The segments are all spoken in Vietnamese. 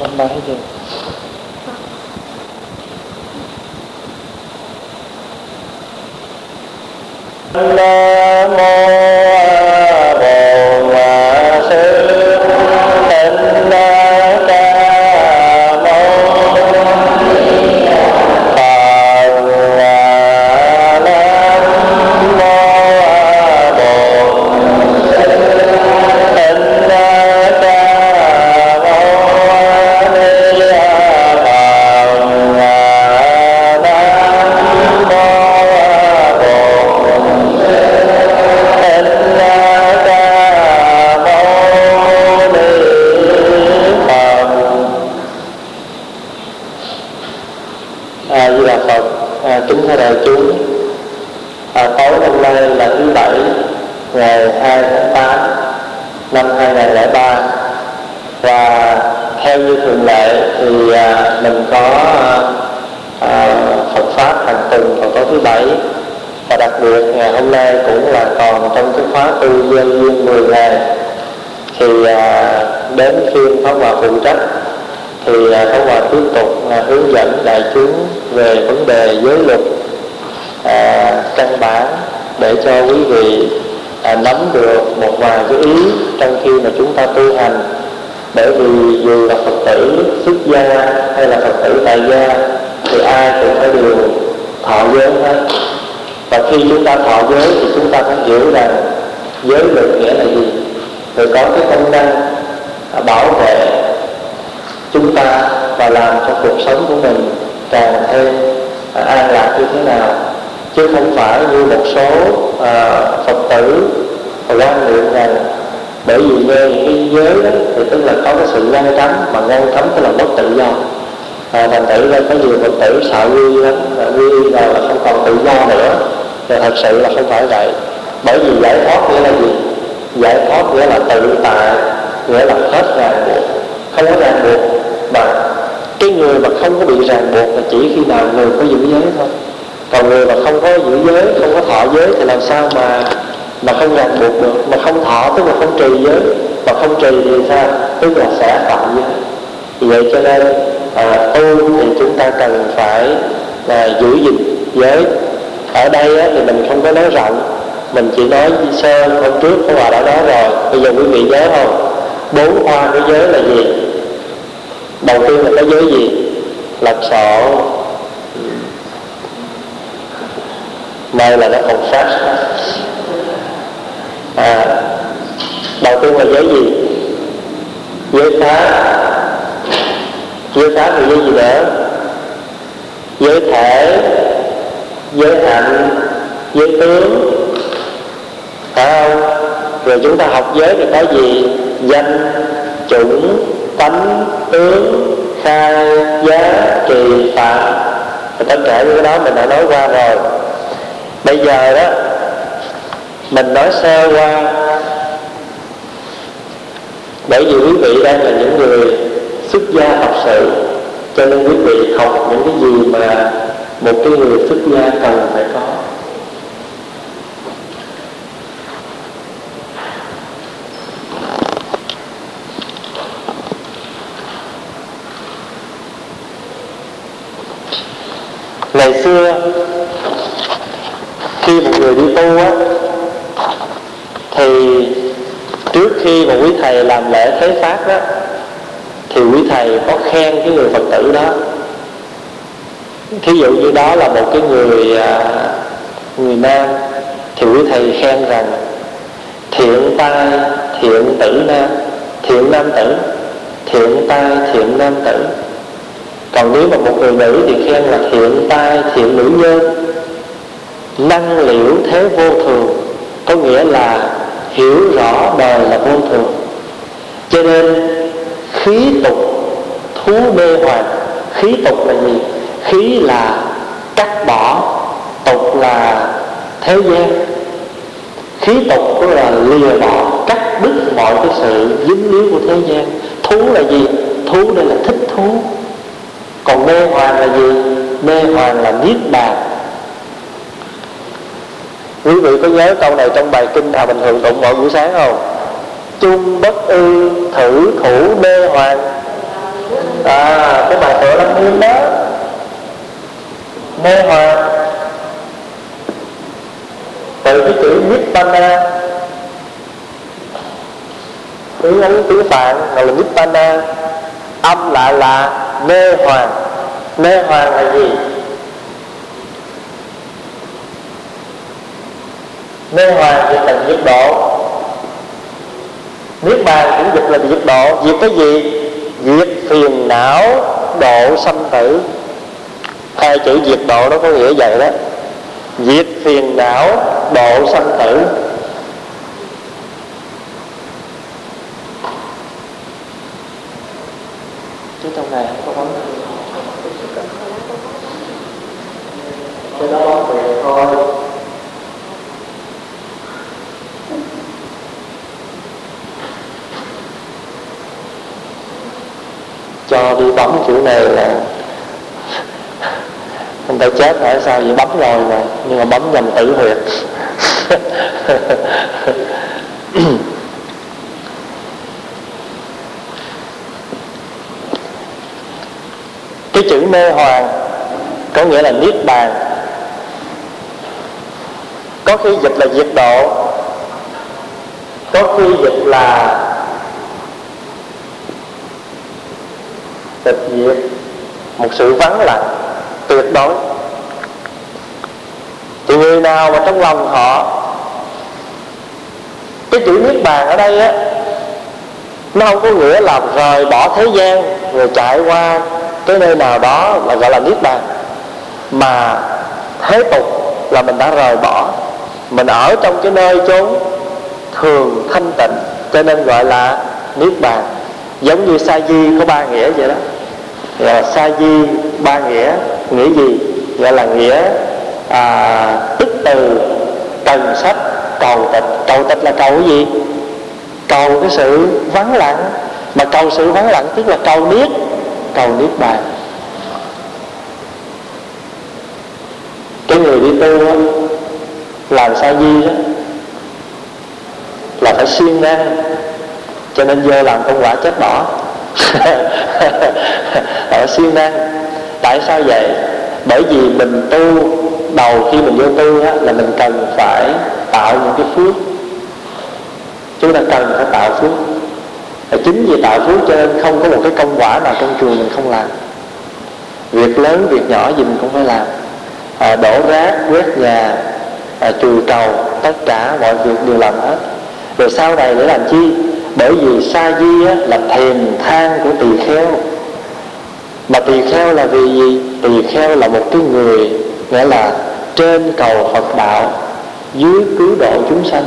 Vẫn đợi được. Sáng không chung bất ư thử thủ bê hoàng cái bài tựa Lâm Nguyên đó mô hòa từ cái chữ Nibbana, tiếng Ấn tiếng Phạn gọi là Nibbana, âm lại là mê hoàng. Mê hoàng là gì? Mê hoàng dịch là nhiệt độ, Niết bàn cũng dịch là nhiệt độ. Diệt cái gì? Diệt phiền não độ sanh tử. Hai chữ diệt độ nó có nghĩa vậy đó, diệt phiền não độ sanh tử. Chứ trong này không có bóng cái đó bóng về thôi. Cho đi bấm kiểu này là người ta chết hỏi sao vậy, bấm rồi mà, nhưng mà bấm nhầm tử huyệt. Cái chữ mê hoàng có nghĩa là niết bàn, có khi dịch là diệt độ, có khi dịch là tịch diệt, một sự vắng lặng tuyệt đối. Thì người nào mà trong lòng họ cái chữ niết bàn ở đây á, nó không có nghĩa là rời bỏ thế gian rồi chạy qua cái nơi nào đó là gọi là niết bàn, mà thế tục là mình đã rời bỏ, mình ở trong cái nơi chốn thường thanh tịnh, cho nên gọi là niết bàn. Giống như sa di có ba nghĩa vậy đó. Sa di ba nghĩa, nghĩa gì? Gọi là nghĩa tức từ cần sách cầu tịch. Cầu tịch là cầu cái gì? Cầu cái sự vắng lặng. Mà cầu sự vắng lặng tức là cầu niết, cầu niết bàn. Cái người đi tu á, làm sa di á, là phải siêng năng, cho nên vô làm công quả chết bỏ. Ở siêng năng. Tại sao vậy? Bởi vì mình tu, đầu khi mình vô tu á, là mình cần phải tạo những cái phước. Chúng ta cần phải tạo phước. Và chính vì tạo phước cho nên không có một cái công quả nào trong chùa mình không làm. Việc lớn, việc nhỏ gì mình cũng phải làm. Đổ rác, quét nhà, chùi cầu, tất cả mọi việc đều làm hết. Rồi sau này để làm chi? Bởi vì sa di á, là thèm than của tỳ kheo. Mà tỳ kheo là vì gì? Tỳ kheo là một cái người, nghĩa là trên cầu Phật đạo, dưới cứu độ chúng sanh.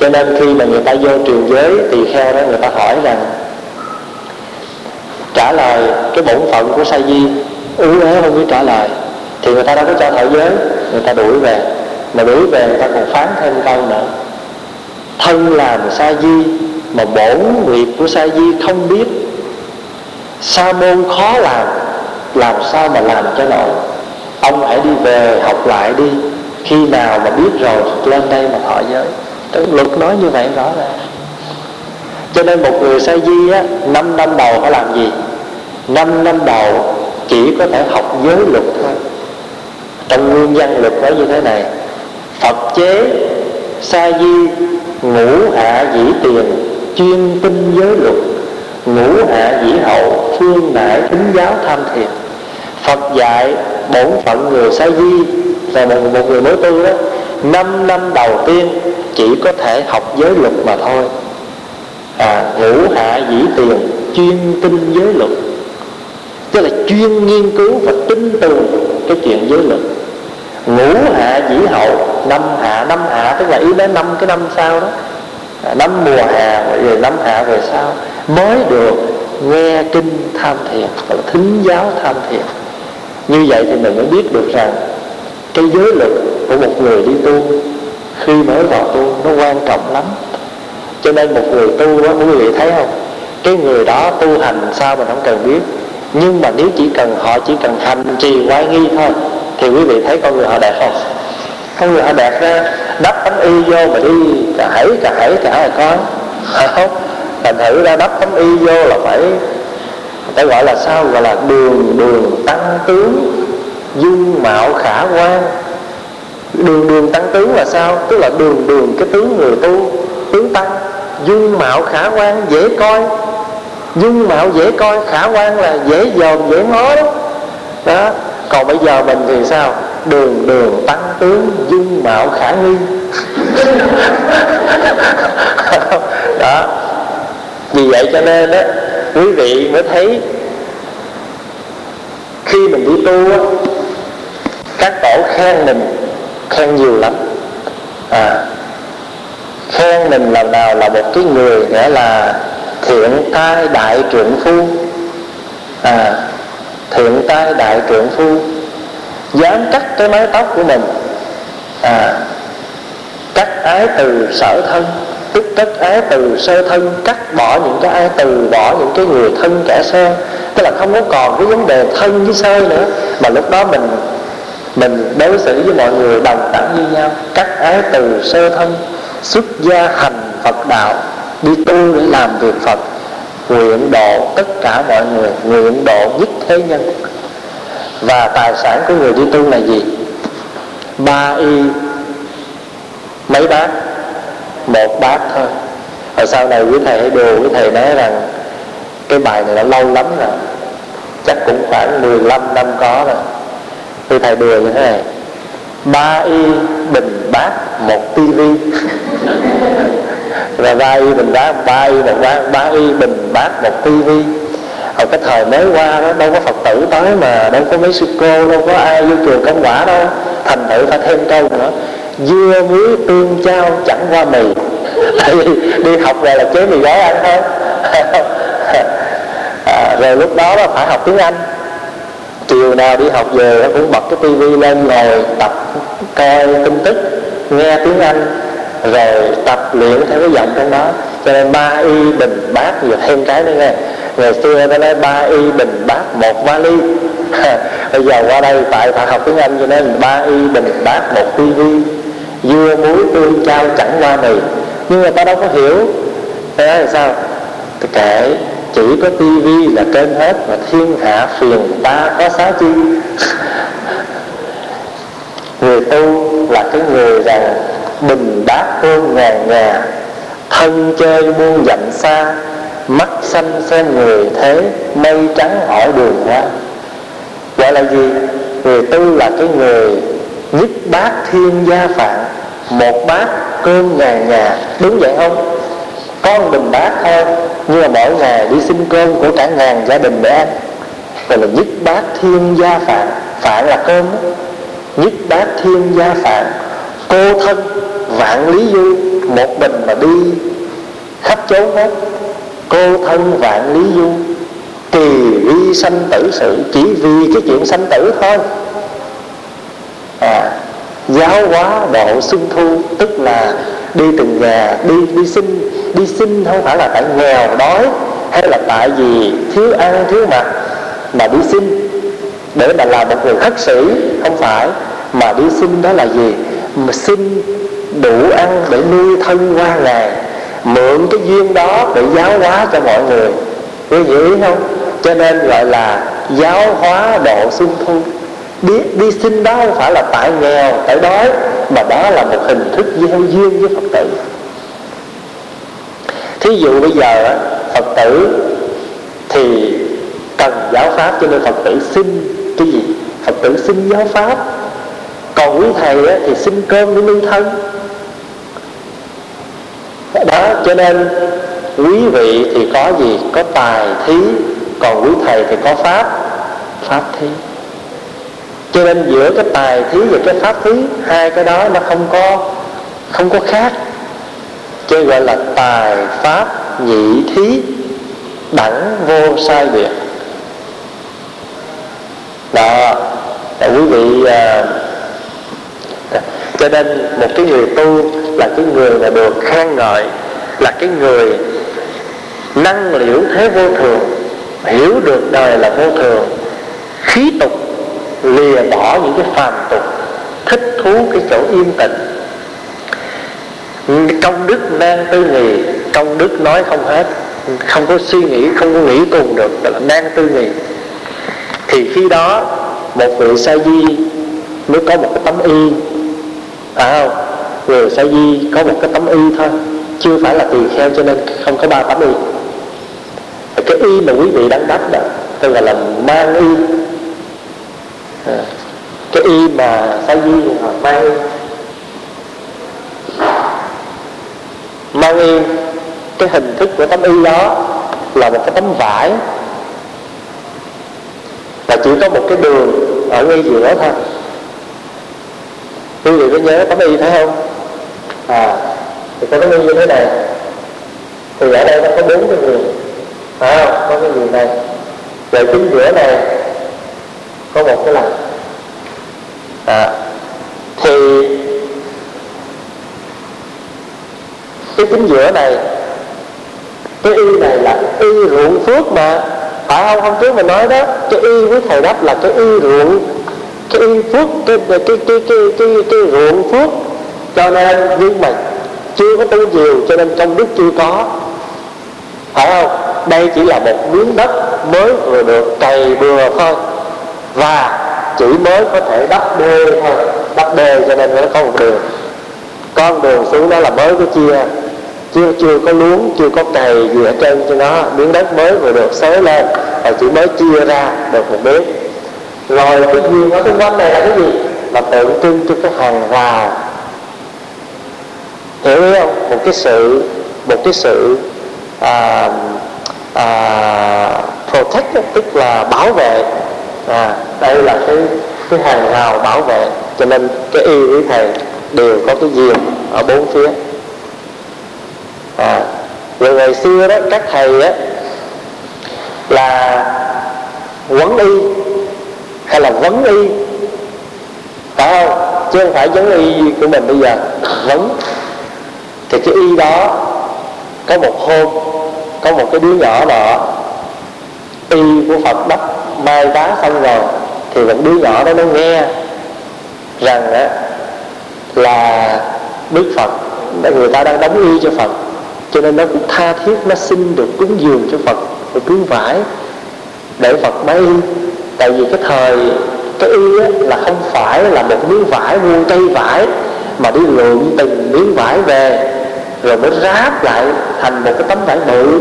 Cho nên khi mà người ta vô truyền giới tỳ kheo đó, người ta hỏi rằng, trả lời cái bổn phận của sa di, không biết trả lời thì người ta đâu có cho thọ giới, người ta đuổi về. Mà đuổi về người ta còn phán thêm câu nữa: thân làm sa di mà bổn nguyện của sa di không biết, sa môn khó làm sao mà làm cho nổi. Ông hãy đi về học lại đi, khi nào mà biết rồi lên đây mà thọ giới. Luật nói như vậy rõ ràng. Cho nên một người sa di á, 5 năm đầu phải làm gì? 5 năm đầu chỉ có thể học giới luật thôi. Trong nguyên văn luật nói như thế này: Phật chế sa di ngũ hạ dĩ tiền, chuyên tinh giới luật, ngũ hạ dĩ hậu, phương đại tính giáo tham thiền. Phật dạy bổn phận người sa di là một người mới tu đó, 5 năm đầu tiên chỉ có thể học giới luật mà thôi. Ngũ hạ dĩ tiền, chuyên tinh giới luật, tức là chuyên nghiên cứu và tinh tường cái chuyện giới luật. Ngũ hạ dĩ hậu, năm hạ tức là ý đến 5 cái năm sau đó, 5 mùa hạ rồi 5 hạ về sau mới được nghe kinh tham thiền hoặc là thính giáo tham thiền. Như vậy thì mình mới biết được rằng cái giới luật của một người đi tu khi mới vào tu nó quan trọng lắm. Cho nên một người tu đó, quý vị thấy không, cái người đó tu hành sao mình không cần biết, nhưng mà nếu họ chỉ cần hành trì hoài nghi thôi thì quý vị thấy con người họ đẹp không? Con người họ đẹp ra, đắp tấm y vô mà đi cả hãy là có, không? Thành thử ra đắp tấm y vô là phải ta gọi là sao? Gọi là đường tăng tướng, dung mạo khả quan. Đường tăng tướng là sao? Tức là đường cái tướng người tu, tướng tăng. Dung mạo khả quan, dễ coi. Dung mạo dễ coi, khả quan là dễ dòm, dễ ngó đó. Đó. Còn bây giờ mình thì sao? Đường tăng tướng, dung mạo khả nghi. Đó. Vì vậy cho nên đó, quý vị mới thấy khi mình đi tu á, các tổ khen mình, khen nhiều lắm. Khen mình làm nào là một cái người nghĩa là thiện tai đại trượng phu. Thiện tai đại trượng phu, dám cắt cái mái tóc của mình, cắt ái từ sở thân, tức cắt ái từ sơ thân, cắt bỏ những cái ái từ, bỏ những cái người thân kẻ sơ, tức là không có còn cái vấn đề thân với sơ nữa, mà lúc đó mình đối xử với mọi người đồng đẳng như nhau. Cắt ái từ sơ thân, xuất gia hành Phật đạo, đi tu để làm việc Phật, nguyện độ tất cả mọi người, nguyện độ nhất thế nhân. Và tài sản của người đi tu là gì? Ba y mấy bát? Một bát thôi. Rồi sau này quý thầy đùa, quý thầy nói rằng cái bài này đã lâu lắm rồi, chắc cũng khoảng 15 năm có rồi. Quý thầy đùa như thế này: ba y bình bát một tivi. Rồi ba y bình bát một tivi. Hồi cái thời mới qua đó đâu có Phật tử tới, mà đâu có mấy sư cô, đâu có ai vô chùa công quả đâu, thành thử phải thêm câu nữa: dưa muối tương chao chẳng qua mì. Tại vì đi học về là chế mì gói ăn thôi. Rồi lúc đó là phải học tiếng Anh, chiều nào đi học về cũng bật cái tivi lên ngồi tập coi tin tức, nghe tiếng Anh, rồi tập luyện theo cái giọng trong đó. Cho nên ba y bình bát, rồi thêm cái nữa nghe. Ngày xưa ta nói ba y bình bát một vali. Bây giờ qua đây tại phải học tiếng Anh cho nên ba y bình bát một tivi, dưa muối tương chao chẳng qua mì. Nhưng người ta đâu có hiểu. Thế là sao? Thì kể chỉ có tivi là kênh hết, mà thiên hạ phiền ta có xá chi. Người tu là cái người rằng bình bát hương ngàn nhà, thân chơi muôn dặm xa, mắt xanh xem người thế, mây trắng hỏi đường qua. Gọi là gì? Người tu là cái người nhất bát thiên gia phạn, một bát cơm ngàn nhà. Đúng vậy không? Con bình bát thôi, nhưng mà mỗi ngày đi xin cơm của cả ngàn gia đình để ăn. Gọi là nhất bát thiên gia phạn. Phạn là cơm đó. Nhất bát thiên gia phạn, cô thân vạn lý du. Một mình mà đi khắp chốn hết. Cô thân vạn lý du, kỳ vi sanh tử sự. Chỉ vì cái chuyện sanh tử thôi. Giáo hóa độ xuân thu, tức là đi từng nhà, đi xin không phải là tại nghèo đói hay là tại vì thiếu ăn thiếu mặc, mà đi xin để mà làm một người khất sĩ, không phải. Mà đi xin đó là gì? Mà xin đủ ăn để nuôi thân qua ngày, mượn cái duyên đó để giáo hóa cho mọi người. Quý vị hiểu không? Cho nên gọi là giáo hóa độ xuân thu. Đi xin đó không phải là tại nghèo, tại đói, mà đó là một hình thức gieo duyên với Phật tử. Thí dụ bây giờ Phật tử thì cần giáo pháp, cho nên Phật tử xin cái gì? Phật tử xin giáo pháp. Còn quý thầy thì xin cơm để nuôi thân. Đó, cho nên quý vị thì có gì? Có tài thí. Còn quý thầy thì có pháp thí. Cho nên giữa cái tài thí và cái pháp thí, hai cái đó nó không có khác. Chứ gọi là tài pháp nhị thí, đẳng vô sai biệt. Đó, để quý vị cho nên một cái người tu là cái người mà được khen ngợi, là cái người năng liễu thế vô thường, hiểu được đời là vô thường, khí tục, lìa bỏ những cái phàm tục, thích thú cái chỗ yên tĩnh. Công đức nan tư nghì, công đức nói không hết. không có suy nghĩ, không có nghĩ cùng được, đó là đang tư nghị. Thì khi đó một người sa di mới có một cái tấm y, phải không? Người sa di có một cái tấm y thôi, chưa phải là tỳ kheo, cho nên không có ba tấm y. Cái y mà quý vị đang đắp đó tên là mang y, cái y mà sa di hoặc mang y. Mang y, cái hình thức của tấm y đó là một cái tấm vải, và chỉ có một cái đường ở ngay giữa thôi. Quý vị có nhớ tấm y phải không? Thì có tấm y như thế này, thì ở đây nó có bốn cái đường, có cái đường này, rồi chính giữa này có một cái lằn. Thì cái chính giữa này, cái y này là y ruộng phước mà, phải không? Hôm trước mình nói đó, cái y với thầy đáp là cái y ruộng, cái y phước, cái ruộng phước. Cho nên nhưng mà chưa có tu nhiều, cho nên trong đức chưa có, phải không? Đây chỉ là một miếng đất mới vừa được cày bừa thôi, và chỉ mới có thể đắp đê thôi, đắp đê, cho nên nó có một đường, con đường xuống đó là mới có chia, chưa có luống, chưa có cày gì ở trên cho nó, miếng đất mới vừa được xới lên và chỉ mới chia ra được một miếng. Rồi cái duyên ở xung quanh này là cái gì? Là tượng trưng cho cái hàng rào, hiểu không? Một cái sự protect, tức là bảo vệ. Đây là cái hàng rào bảo vệ, cho nên cái y với thầy đều có cái diều ở bốn phía. Rồi ngày xưa đó các thầy á là quấn y hay là vấn y, phải không? Chứ không phải vấn y của mình bây giờ, vấn. Thì cái y đó có một hôm có một cái đứa nhỏ nọ, y của Phật đắp mai đá xong rồi, thì một đứa nhỏ đó nó nghe rằng á là Đức Phật, người ta đang đóng y cho Phật, cho nên nó cũng tha thiết, nó xin được cúng dường cho Phật một miếng vải để Phật may y. Tại vì cái thời cái y á, là không phải là một miếng vải, mua cây vải, mà đi lượm từng miếng vải về rồi mới ráp lại thành một cái tấm vải bự,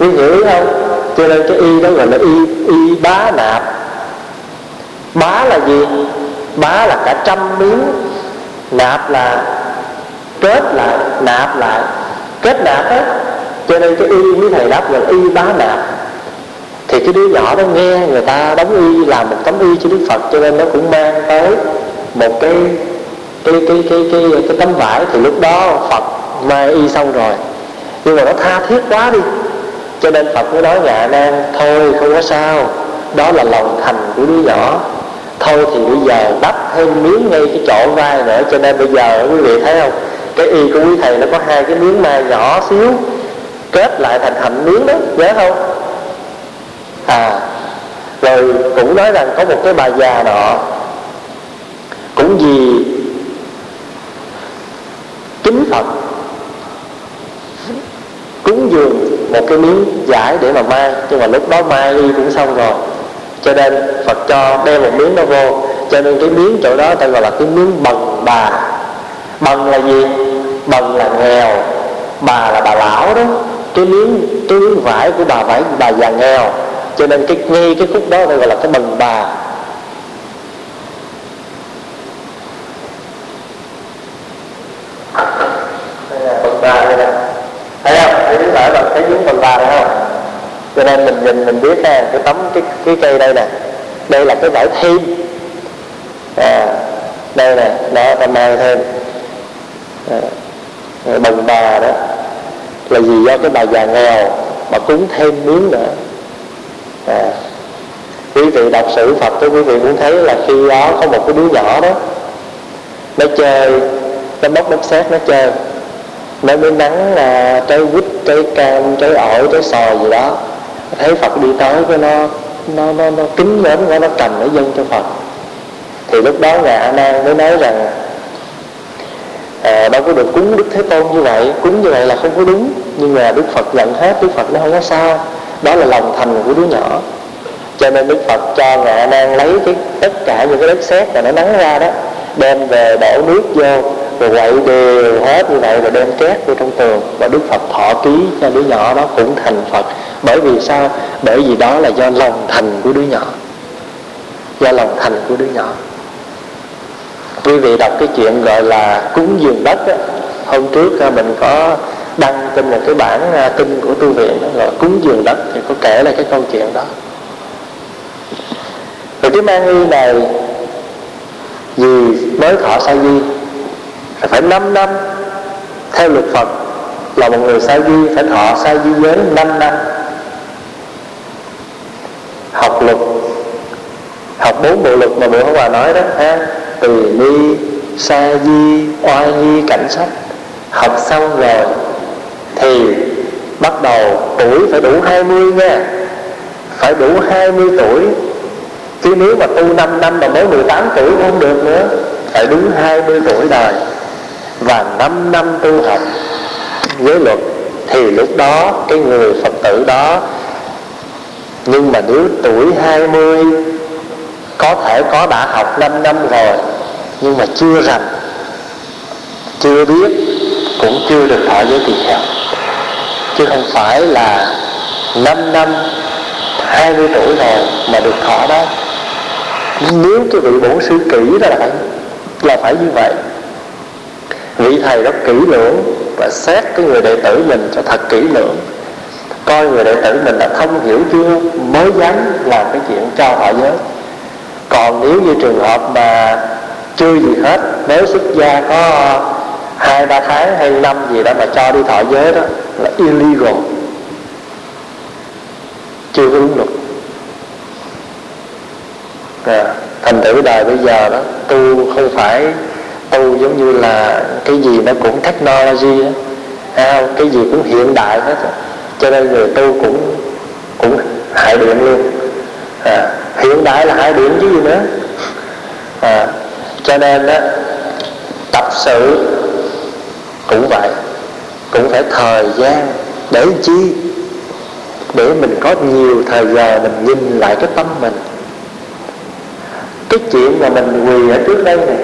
quý hiểu không? Cho nên cái y đó gọi là y bá nạp. Bá là gì? Bá là cả trăm miếng, nạp là kết lại, nạp lại, kết nạp hết. Cho nên cái y với thầy đáp là y bá nạp. Thì cái đứa nhỏ đó nghe người ta đóng y, làm một tấm y cho Đức Phật, cho nên nó cũng mang tới một cái tấm vải. Thì lúc đó Phật mai y xong rồi, nhưng mà nó tha thiết quá đi, cho nên Phật mới nói ngạ nan, thôi không có sao, đó là lòng thành của đứa nhỏ, thôi thì bây giờ đắp thêm miếng ngay cái chỗ vai nữa. Cho nên bây giờ quý vị thấy không, cái y của quý thầy nó có hai cái miếng mai nhỏ xíu kết lại thành hạnh miếng đó, nhớ không? Rồi cũng nói rằng có một cái bà già nọ cũng vì kính Phật cúng dường một cái miếng vải để mà mai, nhưng mà lúc đó mai y cũng xong rồi, cho nên Phật cho đem một miếng đó vô. Cho nên cái miếng chỗ đó tên gọi là cái miếng bần bà. Bần là gì? Bần là nghèo, bà là bà lão đó. Cái miếng vải của bà già nghèo, cho nên ngay cái khúc đó tên gọi là cái bần bà. Cho nên mình nhìn mình biết ra cái tấm cái cây đây nè, đây là cái vải thêm, đây nè, nó ta mang thêm bần bà đó là gì? Do cái bà già nghèo mà cúng thêm miếng nữa. Quý vị đọc sử Phật thì quý vị cũng thấy là khi đó có một cái đứa nhỏ đó, nó chơi, nó bóc bóc xét, nó chơi, nó mới nắng là trái quýt, trái cam, trái ổi, trái xoài gì đó. Thấy Phật đi tới với nó kính mến của nó cầm, nó dâng cho Phật. Thì lúc đó ngài A Nan mới nói rằng đâu có được cúng Đức Thế Tôn như vậy, cúng như vậy là không có đúng. nhưng mà Đức Phật nhận hết, Đức Phật nó không có sao. Đó là lòng thành của đứa nhỏ. Cho nên Đức Phật cho Ngạ A Nan lấy cái tất cả những cái đất sét mà nó nắng ra đó, đem về đổ nước vô, rồi quậy đều hết như vậy, rồi đem két vô trong tường. Và Đức Phật thọ ký cho đứa nhỏ đó cũng thành Phật. Bởi vì sao? Bởi vì đó là do lòng thành của đứa nhỏ. Do lòng thành của đứa nhỏ. Quý vị đọc cái chuyện gọi là cúng dường đất đó. Hôm trước mình có đăng trên một cái bản tin của tu viện đó, gọi cúng dường đất, thì có kể lại cái câu chuyện đó. Rồi cái mang y này vì mới thọ sa di phải 5 năm. Theo luật Phật là một người sa di phải thọ sa di giới 5 năm. Học luật, học 4 bộ luật mà Bụi Pháp Hòa nói đó ha, từ ni, sa di, oai nghi, cảnh sát. Học xong rồi thì bắt đầu tuổi phải đủ 20 nha. Phải đủ 20 tuổi. Chứ nếu mà tu 5 năm mà mới 18 tuổi cũng không được nữa. Phải đúng 20 tuổi đời. Và 5 năm tu học giới luật thì lúc đó cái người Phật tử đó, nhưng mà nếu tuổi 20 có thể có đã học 5 năm rồi nhưng mà chưa rành, chưa biết, cũng chưa được thọ giới tỳ kheo. Chứ không phải là 5 năm 20 tuổi rồi mà được thọ đó. Nếu cái vị bổn sư kỹ đó là phải như vậy. Vị thầy rất kỹ lưỡng và xét cái người đệ tử mình cho thật kỹ lưỡng, coi người đệ tử mình đã thông hiểu chưa mới dám làm cái chuyện trao thọ giới. Còn nếu như trường hợp mà chưa gì hết, nếu xuất gia có 2-3 tháng hay năm gì đó mà cho đi thọ giới đó là illegal, chưa có đúng luật. Thành tử đời bây giờ đó tu không phải tu giống như là cái gì nó cũng technology đó, cái gì cũng hiện đại hết rồi. Cho nên người tu cũng hại điện luôn. Hiện đại là hại điện chứ gì nữa. Cho nên đó, tập sự cũng vậy, cũng phải thời gian. Để chi? Để mình có nhiều thời giờ mình nhìn lại cái tâm mình. Cái chuyện mà mình quỳ ở trước đây này,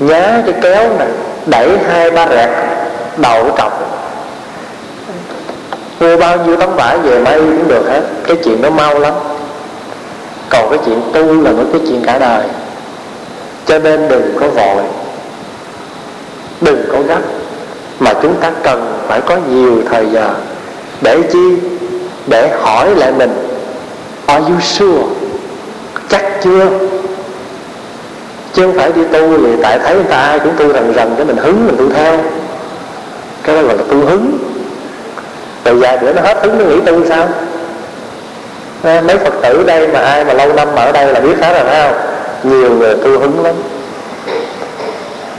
nhá cái kéo này, đẩy 2-3 rẹt đầu cái cọc, mua bao nhiêu tấm vải về may cũng được hết. Cái chuyện nó mau lắm. Còn cái chuyện tu là một cái chuyện cả đời. Cho nên đừng có vội, đừng có gấp, mà chúng ta cần phải có nhiều thời giờ. Để chi? Để hỏi lại mình, are you sure? Chắc chưa? Chứ không phải đi tu thì tại thấy người ta ai cũng tu rần cái mình hứng mình tu theo. Cái đó gọi là tu hứng. Rồi vài bữa nó hết hứng nó nghĩ tu sao? Mấy Phật tử đây mà ai mà lâu năm mà ở đây là biết hết rồi, phải không? Nhiều người tu hứng lắm.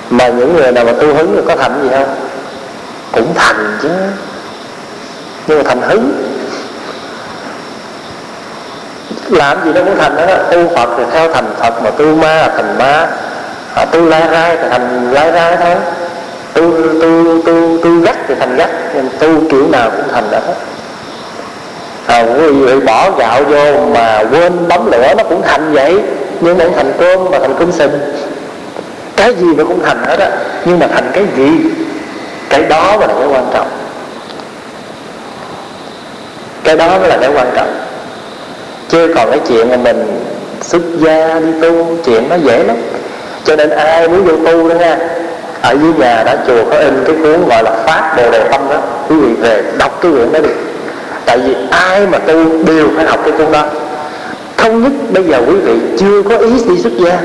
Mà những người nào mà tu hứng thì có thành gì không? Cũng thành chứ, nhưng mà thành hứng. Làm gì nó cũng thành đó. Tu Phật thì theo thành Phật, mà tu ma là thành ma, tu lai rai thì thành lai rai thôi, tu gắt thì thành gắt. Nhưng tu kiểu nào cũng thành đó hết. Người bỏ gạo vô mà quên bấm lửa nó cũng thành vậy. Nhưng mà thành cơm, mà thành cơm sinh. Cái gì nó cũng thành hết á. Nhưng mà thành cái gì, cái đó mới là cái quan trọng. Cái đó mới là cái quan trọng. Chứ còn cái chuyện mà mình xuất gia đi tu, chuyện nó dễ lắm. Cho nên ai muốn vô tu đó nha, ở dưới nhà đã chùa có in cái cuốn gọi là Pháp Bồ Đề Tâm đó. Quý vị về đọc cái quyển đó đi. Tại vì ai mà tu đều phải học cái cuốn đó. Không nhất bây giờ quý vị chưa có ý đi xuất gia,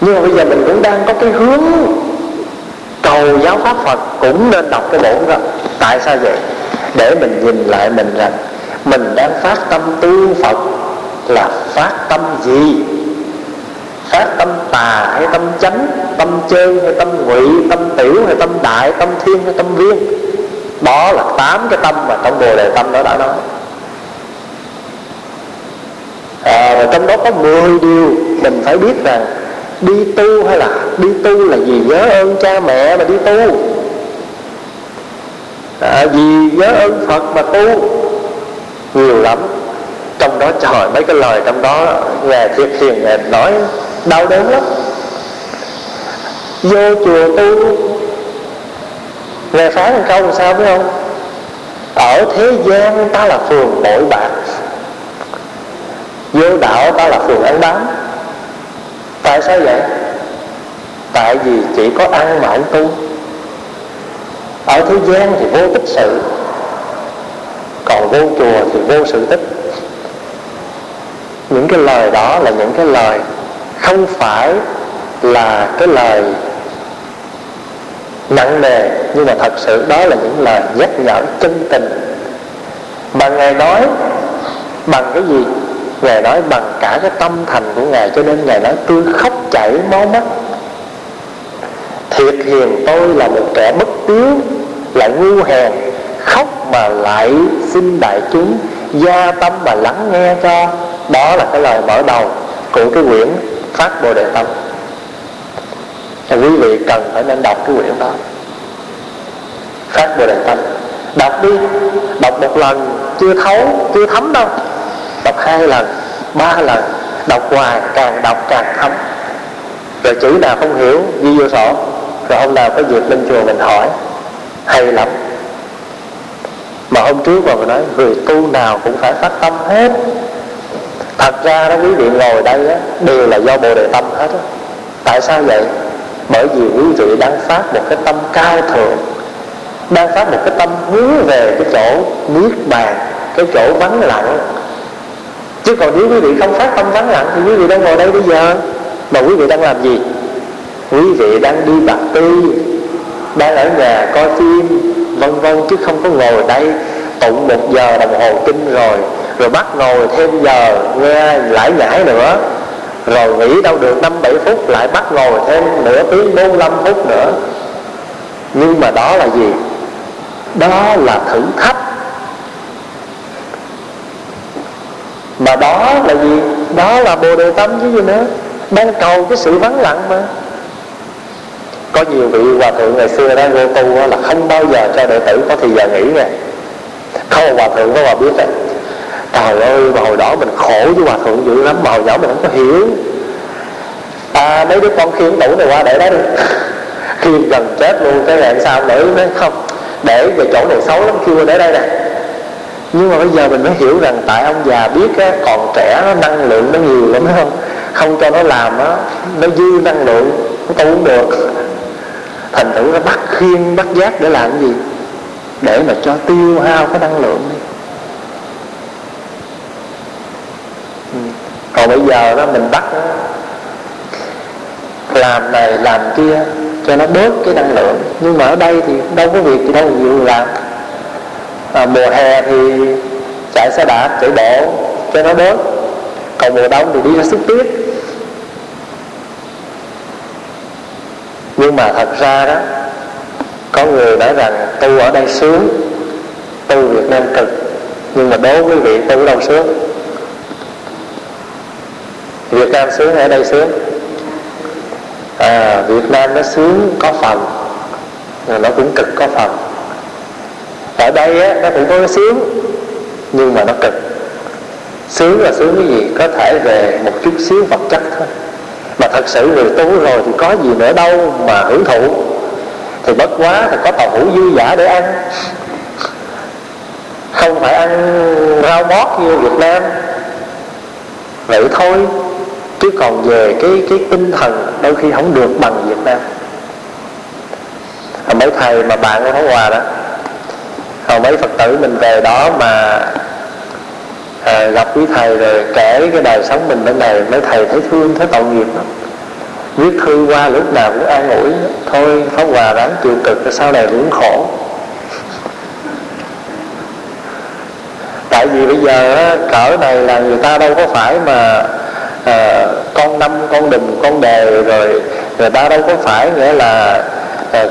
nhưng mà bây giờ mình cũng đang có cái hướng cầu giáo Pháp Phật, cũng nên đọc cái bổn đó. Tại sao vậy? Để mình nhìn lại mình rằng mình đang phát tâm tu Phật là phát tâm gì? Phát tâm tà hay tâm chánh, tâm chơn hay tâm ngụy, tâm tiểu hay tâm đại, tâm thiên hay tâm viên? Đó là 8 cái tâm mà trong Bồ Đề Tâm đó đã nói. Và trong đó có 10 điều mình phải biết rằng đi tu hay là đi tu là gì? Nhớ ơn cha mẹ mà đi tu. Vì nhớ ơn Phật mà tu nhiều lắm. Trong đó trời, mấy cái lời trong đó nghe thiệt hiền nói đau đớn lắm. Vô chùa tu nghe phá ăn câu sao biết không? Ở thế gian ta là phường bội bạc, vô đạo ta là phường ăn bám. Tại sao vậy? Tại vì chỉ có ăn mà ăn tu. Ở thế gian thì vô tích sự, còn vô chùa thì vô sự tích. Những cái lời đó là những cái lời không phải là cái lời nặng nề, nhưng mà thật sự đó là những lời nhắc nhở chân tình. Mà Ngài nói bằng cái gì? Ngài nói bằng cả cái tâm thành của Ngài. Cho nên Ngài nói tôi khóc chảy máu mắt. Thiệt hiền tôi là một kẻ bất tiếu, lại ngu hèn, khóc mà lại xin đại chúng gia tâm mà lắng nghe cho. Đó là cái lời mở đầu của cái quyển Phát Bồ Đề Tâm. Thì quý vị cần phải nên đọc cái quyển đó, Phát Bồ Đề Tâm. Đọc đi, đọc một lần chưa thấu, chưa thấm đâu. Đọc hai lần, ba lần, đọc hoài, càng đọc càng thấm. Rồi chữ nào không hiểu ghi vô sổ, rồi hôm nào có dịp lên chùa mình hỏi. Hay lắm. Mà hôm trước mà mình nói người tu nào cũng phải phát tâm hết. Thật ra đó quý vị ngồi đây á, đều là do Bồ Đề Tâm hết á. Tại sao vậy? Bởi vì quý vị đang phát một cái tâm cao thượng, đang phát một cái tâm hướng về cái chỗ niết bàn, cái chỗ vắng lặng. Chứ còn nếu quý vị không phát tâm vắng lặng thì quý vị đang ngồi đây bây giờ. Mà quý vị đang làm gì? Quý vị đang đi bạc ti, đang ở nhà coi phim, vân vân, chứ không có ngồi đây tụng một giờ đồng hồ kinh rồi bắt ngồi thêm giờ nghe lải nhải nữa, rồi nghỉ đâu được 5-7 phút lại bắt ngồi thêm nửa tiếng 45 phút nữa. Nhưng mà đó là gì? Đó là thử thách. Mà đó là gì? Đó là Bồ Đề Tâm chứ gì nữa. Đang cầu cái sự vắng lặng mà. Có nhiều vị hòa thượng ngày xưa đang vô tu là không bao giờ cho đệ tử có thời giờ nghỉ nè. Không, hòa thượng có mà biết đấy. Trời ơi, mà hồi đó mình khổ với hòa thượng dữ lắm, mà hồi nhỏ mình không có hiểu. Mấy đứa con khiêng đủ này qua để đó đi. Khi gần chết luôn, cái ngày sau để nó không, để về chỗ này xấu lắm, khi qua để đây nè. Nhưng mà bây giờ mình mới hiểu rằng tại ông già biết á, còn trẻ nó năng lượng nó nhiều lắm, không cho nó làm á, nó dư năng lượng, nó tu được. Thành thử nó bắt khiêng, bắt giác để làm cái gì? Để mà cho tiêu hao cái năng lượng đi. Còn bây giờ đó mình bắt đó, làm này làm kia cho nó bớt cái năng lượng. Nhưng mà ở đây thì đâu có việc gì đâu, nhiều làm. Mùa hè thì chạy xe đạp, chạy bộ cho nó bớt. Còn mùa đông thì đi ra xúc tiết. Nhưng mà thật ra đó, có người nói rằng tu ở đây sướng, tu Việt Nam cực. Nhưng mà đối với vị tu đâu sướng? Việt Nam sướng ở đây sướng. Việt Nam nó sướng có phần, nó cũng cực có phần. Ở đây á, nó cũng có cái sướng, nhưng mà nó cực. Sướng là sướng cái gì? Có thể về một chút xíu vật chất thôi. Mà thật sự người tu rồi thì có gì nữa đâu mà hưởng thụ. Thì bất quá thì có tàu hủ dư giả để ăn. Không phải ăn rau mót như Việt Nam. Vậy thôi. Chứ còn về cái tinh thần đôi khi không được bằng Việt Nam. Mấy thầy mà bạn của Pháp Hòa đó, hồi mấy Phật tử mình về đó mà gặp quý thầy rồi kể cái đời sống mình bên này, mấy thầy thấy thương, thấy tội nghiệp lắm. Viết thư qua lúc nào cũng an ủi, thôi Pháp Hòa ráng chịu cực, sau này cũng khổ. Tại vì bây giờ á, cỡ này là người ta đâu có phải mà con năm, con đùm, con đề rồi. Người ta đâu có phải nghĩa là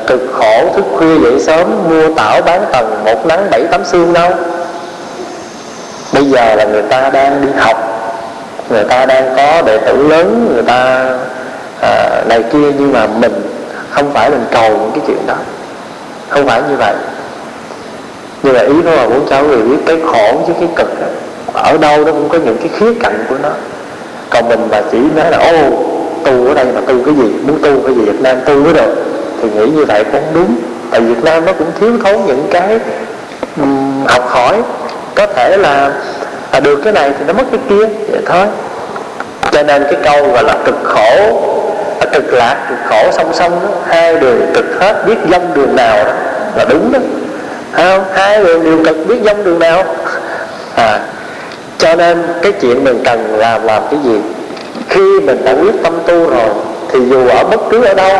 cực khổ, thức khuya dậy sớm, mua tảo bán tầng, một nắng 7-8 xương đâu. Bây giờ là người ta đang đi học, người ta đang có đệ tử lớn, người ta này kia. Nhưng mà mình không phải mình cầu những cái chuyện đó, không phải như vậy. Như vậy ý nó là muốn cháu người biết cái khổ chứ cái cực đó, ở đâu nó cũng có những cái khía cạnh của nó. Còn mình mà chỉ nói là ô tu ở đây mà tu cái gì, muốn tu cái gì Việt Nam tu mới được, thì nghĩ như vậy cũng đúng. Tại Việt Nam nó cũng thiếu thốn những cái học hỏi. Có thể là được cái này thì nó mất cái kia, vậy thôi. Cho nên cái câu gọi là cực khổ, cực lạc, cực khổ song song đó, hai đường cực hết, biết dông đường nào đó là đúng đó. Hai đường đều cực, biết dông đường nào. Cho nên cái chuyện mình cần làm cái gì khi mình đã quyết tâm tu rồi, thì dù ở bất cứ ở đâu,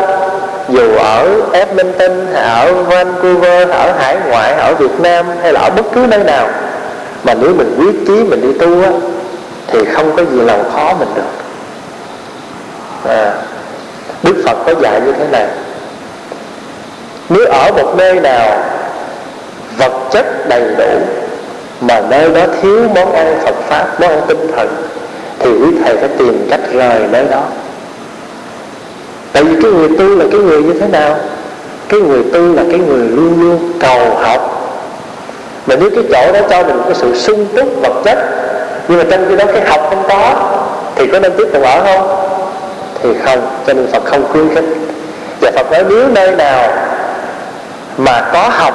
dù ở Edmonton, ở Vancouver, ở hải ngoại, ở Việt Nam hay là ở bất cứ nơi nào, mà nếu mình quyết chí mình đi tu á, thì không có gì làm khó mình được. Đức Phật có dạy như thế này: nếu ở một nơi nào vật chất đầy đủ mà nơi đó thiếu món ăn Phật Pháp, món ăn tinh thần, thì quý thầy phải tìm cách rời nơi đó. Tại vì cái người tu là cái người như thế nào? Cái người tu là cái người luôn luôn cầu học. Mà nếu cái chỗ đó cho mình cái sự sung túc vật chất, nhưng mà trong khi đó cái học không có, thì có nên tiếp tục ở không? Thì không. Cho nên Phật không khuyến khích. Và Phật nói nếu nơi nào mà có học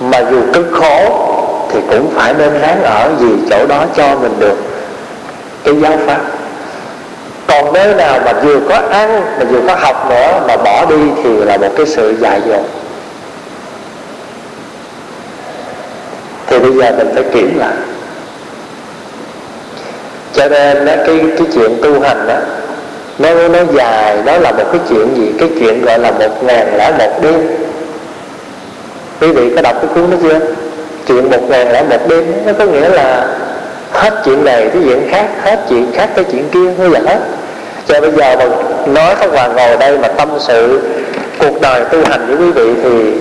mà dù cực khổ thì cũng phải nên ráng ở, vì chỗ đó cho mình được cái giáo pháp. Còn nơi nào mà vừa có ăn mà vừa có học nữa mà bỏ đi thì là một cái sự dại dột. Thì bây giờ mình phải kiểm lại. Cho nên cái chuyện tu hành đó, nó dài, nó là một cái chuyện gì? Cái chuyện gọi là 1001 đêm. Quý vị có đọc cái cuốn đó chưa? Chuyện 1001 đêm nó có nghĩa là hết chuyện này tới chuyện khác, hết chuyện khác tới chuyện kia, như vậy hết. Cho bây giờ mà nói Pháp Hòa ngồi đây mà tâm sự cuộc đời tu hành với quý vị thì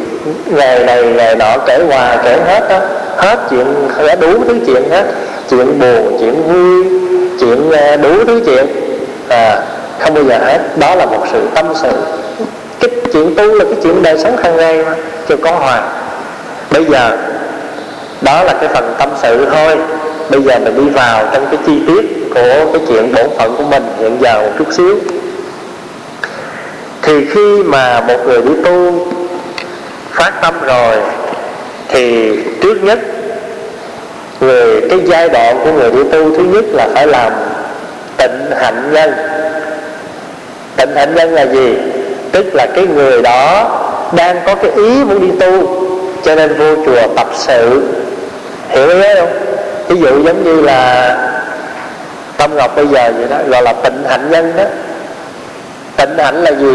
ngày này ngày nọ kể hoài kể hết đó, hết chuyện, đủ thứ chuyện hết, chuyện buồn, chuyện vui, chuyện đủ thứ chuyện, không bao giờ hết. Đó là một sự tâm sự. Cái chuyện tu là cái chuyện đời sống hàng ngày mà, chứ có hoài. Bây giờ đó là cái phần tâm sự thôi. Bây giờ mình đi vào trong cái chi tiết của cái chuyện bổn phận của mình hiện giờ một chút xíu. Thì khi mà một người đi tu phát tâm rồi thì trước nhất cái giai đoạn của người đi tu thứ nhất là phải làm tịnh hạnh nhân. Tịnh hạnh nhân là gì? Tức là cái người đó đang có cái ý muốn đi tu, cho nên vô chùa tập sự. Hiểu ý không? Ví dụ giống như là Tâm Ngọc bây giờ vậy đó, gọi là tịnh hạnh nhân đó. Tịnh hạnh là gì?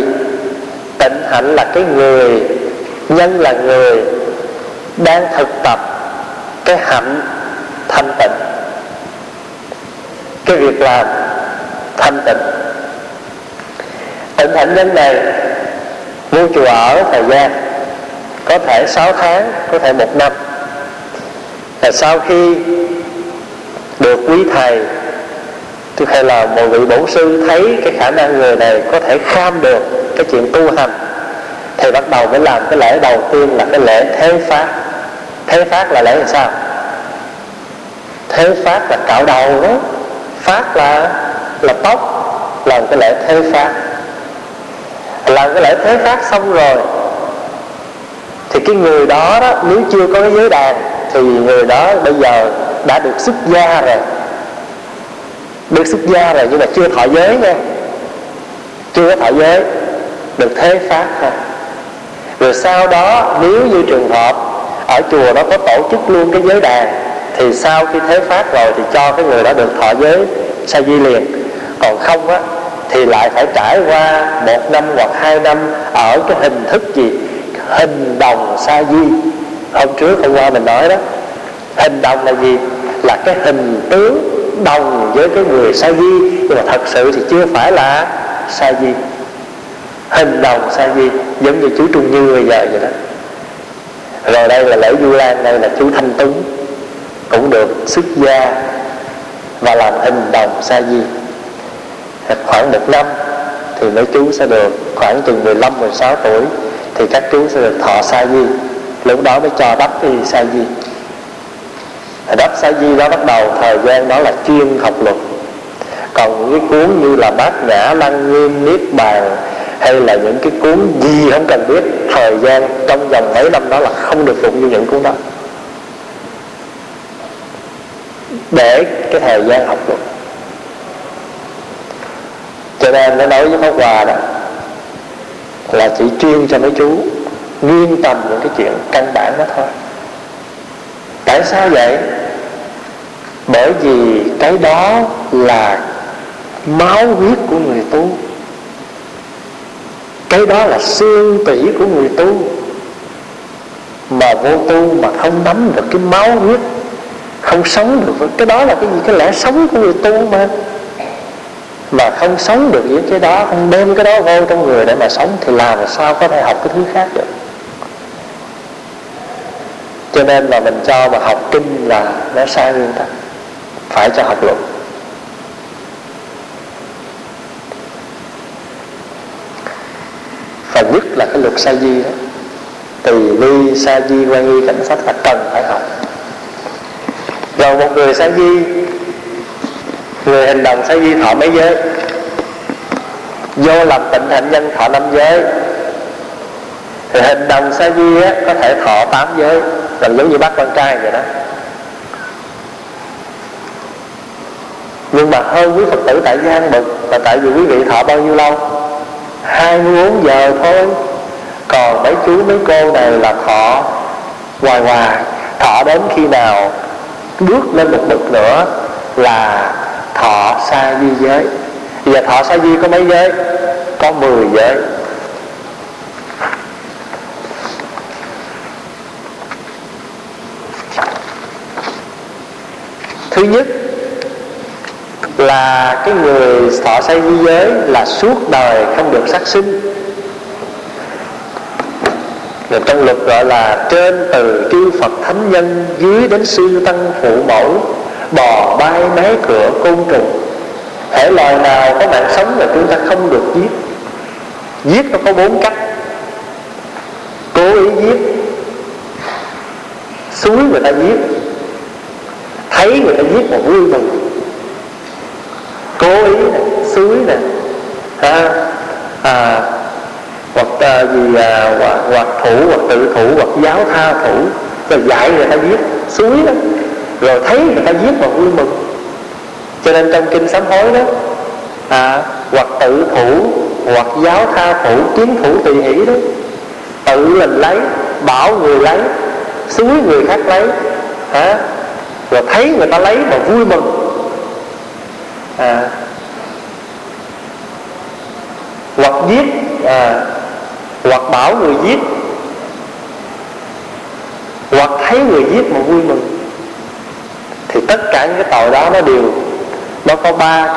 Tịnh hạnh là cái người, nhân là người đang thực tập cái hạnh thanh tịnh, cái việc làm thanh tịnh. Tịnh hạnh nhân này vô chùa ở thời gian có thể 6 tháng, có thể 1 năm. Và sau khi được quý thầy hay là một vị bổn sư thấy cái khả năng người này có thể kham được cái chuyện tu hành, thì bắt đầu mới làm cái lễ đầu tiên là cái lễ thế phát. Thế phát là lễ làm sao? Thế phát là cạo đầu đó, phát là tóc. Làm cái lễ thế phát. Làm cái lễ thế phát xong rồi thì cái người đó đó, nếu chưa có cái giới đàn thì người đó bây giờ đã được xuất gia rồi. Được xuất gia rồi nhưng mà chưa thọ giới nha. Chưa có thọ giới, được thế phát thôi. Rồi sau đó nếu như trường hợp ở chùa đó có tổ chức luôn cái giới đàn, thì sau khi thế phát rồi thì cho cái người đó được thọ giới sa di liền. Còn không á thì lại phải trải qua 1 năm hoặc 2 năm ở cái hình thức gì? Hình đồng sa di. Hôm qua mình nói đó. Hình đồng là gì? Là cái hình tướng đồng với cái người sa di, nhưng mà thật sự thì chưa phải là sa di. Hình đồng sa di giống như chú Trung Như bây giờ vậy đó. Rồi đây là lễ Du Lan, đây là chú Thanh Tuấn cũng được xuất gia và làm hình đồng sa di. Khoảng 1 năm thì mấy chú sẽ được, khoảng từ 15-16 tuổi thì các chú sẽ được thọ sa di. Lúc đó mới cho đắp cái sa di. Đắp sa di đó bắt đầu thời gian đó là chuyên học luật. Còn những cái cuốn như là Bát Nhã, Lăng Nghiêm, Niết Bàn hay là những cái cuốn gì không cần biết, thời gian trong vòng mấy năm đó là không được đụng như những cuốn đó, để cái thời gian học luật. Cho nên nó nói với Pháp Hòa đó là chỉ chuyên cho mấy chú nghiên tầm những cái chuyện căn bản đó thôi. Tại sao vậy? Bởi vì cái đó là máu huyết của người tu, cái đó là xương tủy của người tu. Mà vô tu mà không nắm được cái máu huyết, không sống được. Cái đó là cái gì? Cái lẽ sống của người tu mà không sống được với cái đó, không đem cái đó vô trong người để mà sống thì làm sao có thể học cái thứ khác được. Cho nên là mình cho mà học kinh là nó sai nguyên tắc, phải cho học luật. Và nhất là cái luật sa di đó, tỳ ni, sa di, quan nghi, cảnh sát là cần phải học. Rồi một người sa di, người hành động sa di thọ mấy giới? Vô lập tịnh hạnh nhân thọ 5 giới. Thì hành động sa di á, có thể thọ 8 giới, làm giống như bác con trai vậy đó. Nhưng mà hơn quý Phật tử tại gia bực là tại vì quý vị thọ bao nhiêu lâu? 24 giờ thôi. Còn mấy chú mấy cô này là thọ hoài hoài, thọ đến khi nào bước lên một bậc nữa là thọ sa di giới. Bây giờ thọ sa di có mấy giới? Có 10 giới. Thứ nhất là cái người thọ sa di giới là suốt đời không được sát sinh. Được trong luật gọi là trên từ chư Phật thánh nhân, dưới đến sư tăng phụ mẫu, bò bay mé cửa côn trùng, thể loài nào có mạng sống là chúng ta không được giết. Giết nó có 4 cách: cố ý giết, xúi người ta giết, thấy người ta giết mà vui mừng, cố ý nè, xúi nè, hoặc thủ, hoặc tự thủ, hoặc giáo tha thủ, rồi dạy người ta giết, xúi đó, rồi thấy người ta giết mà vui mừng. Cho nên trong kinh sám hối đó, hoặc tự thủ, hoặc giáo tha thủ, kiến thủ tùy hỷ đó, tự mình lấy, bảo người lấy, xúi người khác lấy, rồi thấy người ta lấy mà vui mừng, hoặc giết, hoặc bảo người giết, hoặc thấy người giết mà vui mừng. Thì tất cả những cái tội đó nó có 3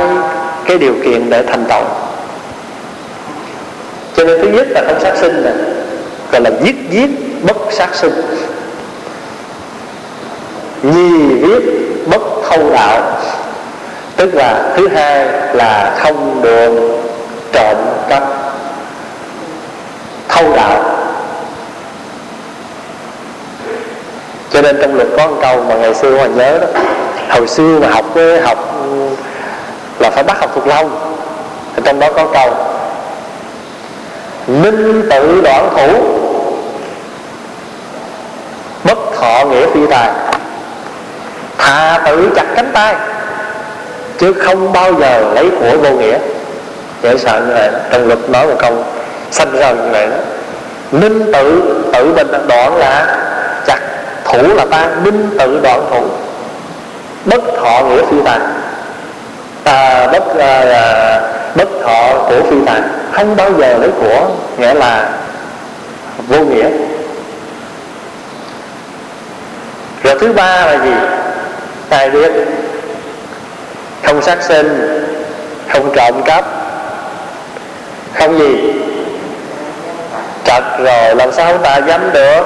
cái điều kiện để thành tội. Cho nên thứ nhất là không sát sinh này, gọi là giết bất sát sinh. Nhì viết bất thâu đạo, tức là thứ hai là không được trộm cắp. Thâu đạo. Cho nên trong luật có một câu mà ngày xưa Hòa nhớ đó, hồi xưa mà học là phải bắt học thuộc lòng. Trong đó có câu minh tự đoạn thủ, bất thọ nghĩa phi tài, thà tự chặt cánh tay chứ không bao giờ lấy của vô nghĩa. Dễ sợ như vậy đó. Trong luật nói một câu xanh rần như vậy đó. Ninh tự mình đoạn là chặt, thủ là ta, ninh tự đoạn thủ, bất thọ nghĩa phi tàn, bất thọ của phi tàn, không bao giờ lấy của, nghĩa là vô nghĩa. Rồi thứ ba là gì? Tài biết, không sát sinh, không trộm cắp, không gì trật rồi làm sao ta dám được,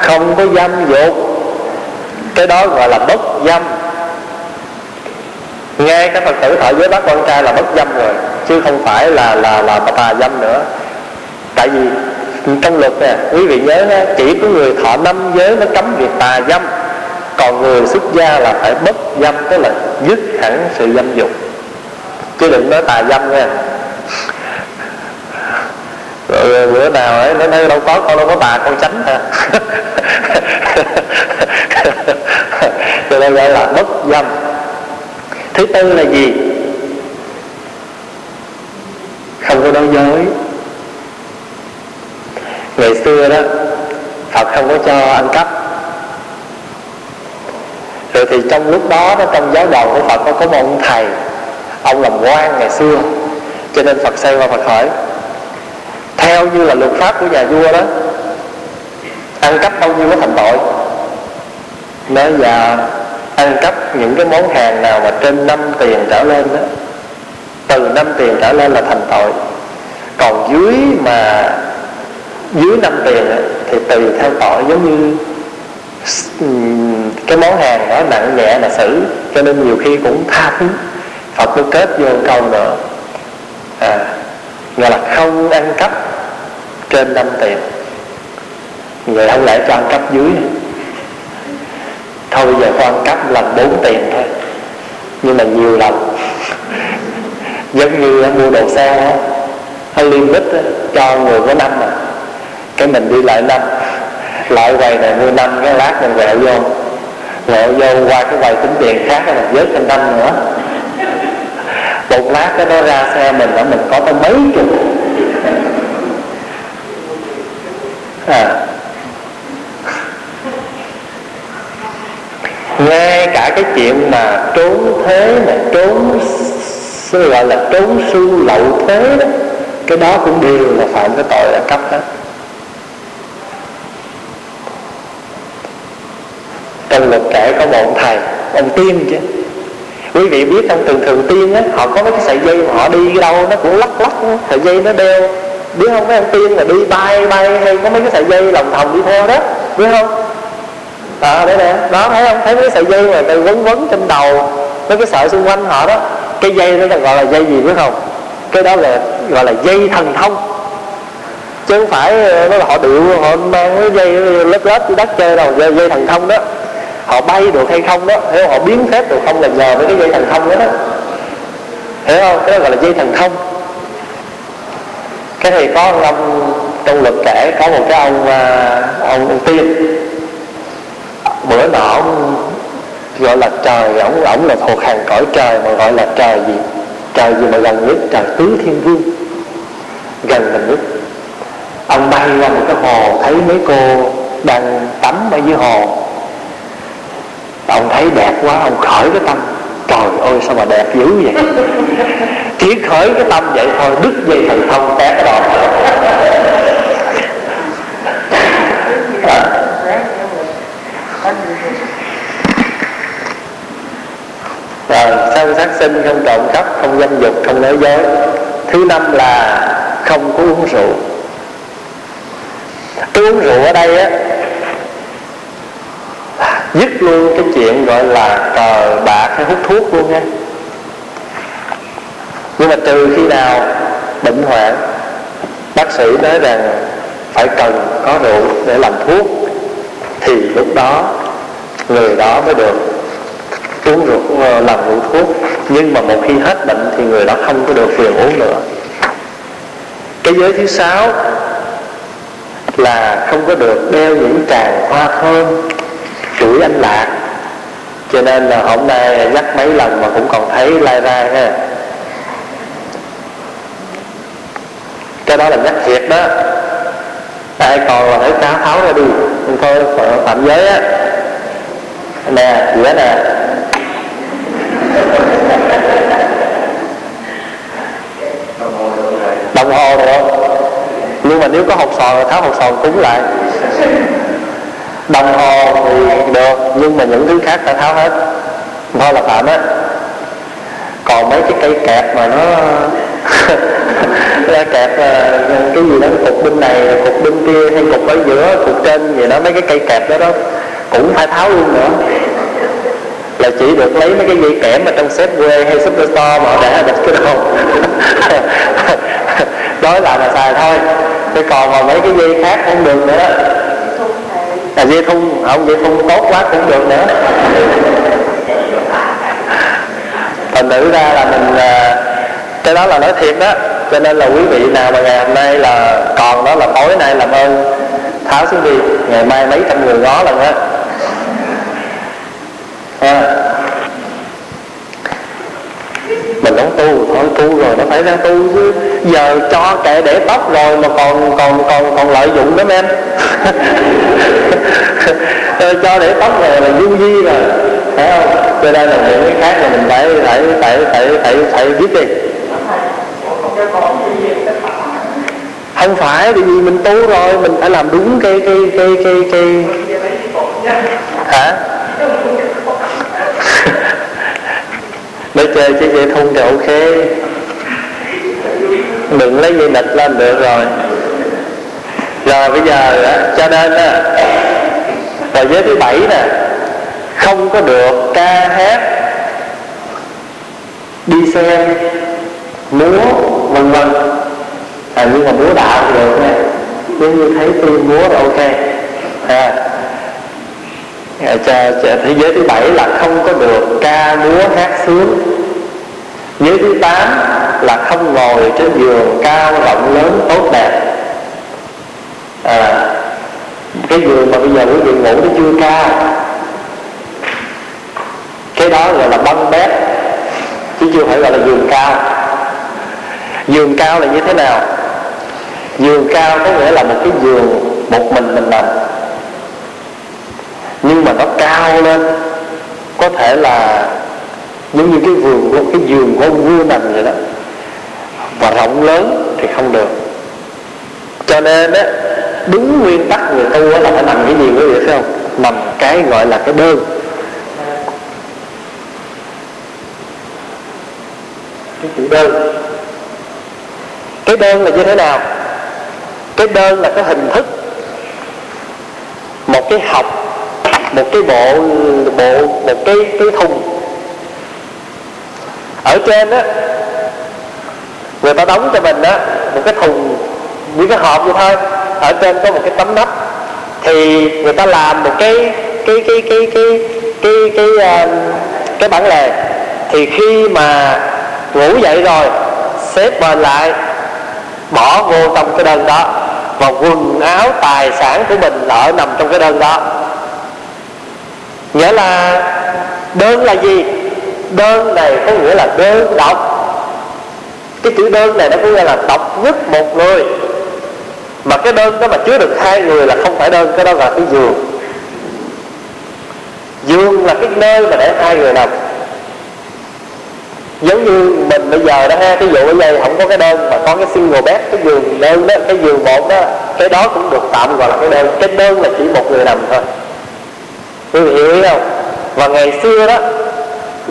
không có dâm dục, cái đó gọi là bất dâm. Nghe các Phật tử thọ giới bác con trai là bất dâm rồi, chứ không phải là tà dâm nữa. Tại vì Trong luật nè, quý vị nhớ đó, chỉ có người thọ năm giới nó cấm việc tà dâm, còn người xuất gia là phải bất dâm, tức là dứt hẳn sự dâm dục, chứ đừng nói tà dâm nha. Rồi bữa nào ấy nó nói đâu có, con đâu có bà con tránh hả? Cho nên gọi là bất dâm. Thứ tư là gì? Không có đối giới. Ngày xưa đó Phật không có cho ăn cắp, rồi thì trong lúc đó, trong giáo đoàn của Phật có một ông thầy, ông làm quan ngày xưa, cho nên Phật xây qua Phật hỏi theo như là luật pháp của nhà vua đó, ăn cắp bao nhiêu mới thành tội? Nói dạ ăn cắp những cái món hàng nào mà trên 5 tiền trở lên đó, từ 5 tiền trở lên là thành tội, còn dưới 5 tiền thì tùy theo tội, giống như cái món hàng đó nặng nhẹ là xử, cho nên nhiều khi cũng tha thứ. Phật mới kết vô câu nữa gọi là không ăn cắp trên 5 tiền. Người không lẽ cho ăn cắp dưới, thôi giờ con ăn cắp là 4 tiền thôi, nhưng mà nhiều lòng. Giống như mua đồ xe đó, hay limit đó, cho người có 5 mà cái mình đi lại 5, lại quầy này mua 5, cái lát mình quẹo vô qua cái quầy tính tiền khác là vớt thêm 5 nữa, một lát cái nó ra xe mình là mình có tới mấy chục. Ngay cả cái chuyện mà trốn thuế, mà gọi là trốn sưu lậu thuế đó, cái đó cũng đều là phạm cái tội ăn cắp hết. Trong luật kể có một thầy, ông tiên chứ, quý vị biết không, thường tiên á, họ có cái sợi dây mà họ đi đâu nó cũng lắc, sợi dây nó đeo, biết không? Mấy ông tiên là đi bay hay có mấy cái sợi dây lòng thòng đi theo đó, biết không? Đấy nè, đó thấy không? Thấy mấy cái sợi dây mà người quấn trên đầu, mấy cái sợi xung quanh họ đó, cái dây đó là gọi là dây gì biết không? Cái đó là gọi là dây thần thông, chứ không phải nó là họ điệu, họ mang cái dây lết lết của đất chơi đâu, dây thần thông đó. Họ bay được hay không đó, hiểu không? Họ biến phép được không là nhờ với cái dây thần thông đó, hiểu không? Cái đó gọi là dây thần thông. Cái thì có một ông, trong luật kể có một cái ông tiên, bữa nọ ông gọi là trời, ổng là thuộc hàng cõi trời mà gọi là trời gì mà gần nhất, trời Tứ Thiên Vương, gần mình nhất. Ông bay qua một cái hồ, thấy mấy cô đang tắm ở dưới hồ, ông thấy đẹp quá, ông khởi cái tâm, trời ơi sao mà đẹp dữ vậy. Chỉ khởi cái tâm vậy thôi, đứt dây thần thông té cái đòn. Rồi sao sát sinh, không trộm cắp, không dâm dục, không nói dối. Thứ năm là không có uống rượu. Cái uống rượu ở đây á, dứt luôn cái chuyện gọi là cờ bạc hay hút thuốc luôn nha. Nhưng mà trừ khi nào bệnh hoạn, bác sĩ nói rằng phải cần có rượu để làm thuốc, thì lúc đó người đó mới được uống rượu, làm rượu thuốc. Nhưng mà một khi hết bệnh thì người đó không có được quyền uống nữa. Cái giới thứ 6 là không có được đeo những tràng hoa thơm, chuỗi anh lạc. Cho nên là hôm nay nhắc mấy lần mà cũng còn thấy lai ra ha. Cái đó là nhắc thiệt đó, ai còn là phải tháo ra đi, không thôi phạm giới á nè, dĩa nè. Đồng hồ được, nhưng mà nếu có hột sòn tháo hột sòn cúng lại. Đồng hồ thì được, nhưng mà những thứ khác phải tháo hết, thôi là phạm á. Còn mấy cái cây kẹp mà nó kẹp cái gì đó, cục bên này, cục bên kia, hay cục ở giữa, cục trên gì đó, mấy cái cây kẹp đó cũng phải tháo luôn nữa. Là chỉ được lấy mấy cái dây kẽm mà trong Safeway hay Superstore mà để đặt cái đầu. Đối lại là xài thôi. Thế còn mà mấy cái dây khác không được nữa. À, dây thun, không, dây thun tốt quá cũng được nữa. Thành thử ra là mình, cái đó là nói thiệt đó. Cho nên là quý vị nào mà ngày hôm nay là còn đó, là tối nay làm ơn tháo xuống đi, ngày mai mấy trăm người ngó lần á. Mình không tu, thôi tu rồi nó phải ra tu chứ. Giờ cho kệ để tóc rồi mà còn lợi dụng lắm em. Cho để tóc rồi là du di rồi, phải không? Cho nên là những cái khác là mình phải biết đi. Không phải, bởi vì mình tu rồi mình phải làm đúng cái hả? Để chơi cái dây thun thì ok, đừng lấy dây địch lên được rồi. Rồi bây giờ cho nên á, vào giới thứ 7 nè, không có được ca hát, đi xem, múa vân vân. À, nhưng mà múa đạo thì được nha, nếu như thấy tôi múa là ok. Thế giới thứ 7 là không có được ca múa hát sướng. Giới thứ 8 là không ngồi trên giường cao rộng lớn tốt đẹp. Cái giường mà bây giờ quý vị ngủ nó chưa cao, cái đó gọi là băng bét, chứ chưa phải gọi là giường cao. Giường cao là như thế nào? Giường cao có nghĩa là một cái giường một mình nằm, nhưng mà nó cao lên, có thể là giống như cái vườn, cái giường của ông vua nằm vậy đó, và rộng lớn thì không được. Cho nên á, đúng nguyên tắc người tu á là phải nằm cái gì quý vị thấy không? Nằm cái gọi là cái đơn. Cái chữ đơn. Cái đơn là như thế nào? Cái đơn là cái hình thức, một cái học, một cái bộ một cái thùng. Ở trên á, người ta đóng cho mình á một cái thùng như cái hộp vậy thôi, ở trên có một cái tấm nắp, thì người ta làm một cái bản lề. Thì khi mà ngủ dậy rồi xếp mình lại, bỏ vô trong cái đơn đó, và quần áo tài sản của mình ở nằm trong cái đơn đó. Nghĩa là đơn là gì? Đơn này có nghĩa là đơn độc. Cái chữ đơn này nó có nghĩa là độc nhất một người. Mà cái đơn đó mà chứa được hai người là không phải đơn. Cái đó là cái giường. Giường là cái nơi mà để hai người nằm. Giống như mình bây giờ đó ha, cái vụ bây giờ không có cái đơn mà có cái single bed, cái giường đơn đó, cái giường một đó, cái đó cũng được tạm gọi là cái đơn. Cái đơn là chỉ một người nằm thôi, quý vị hiểu không? Và ngày xưa đó,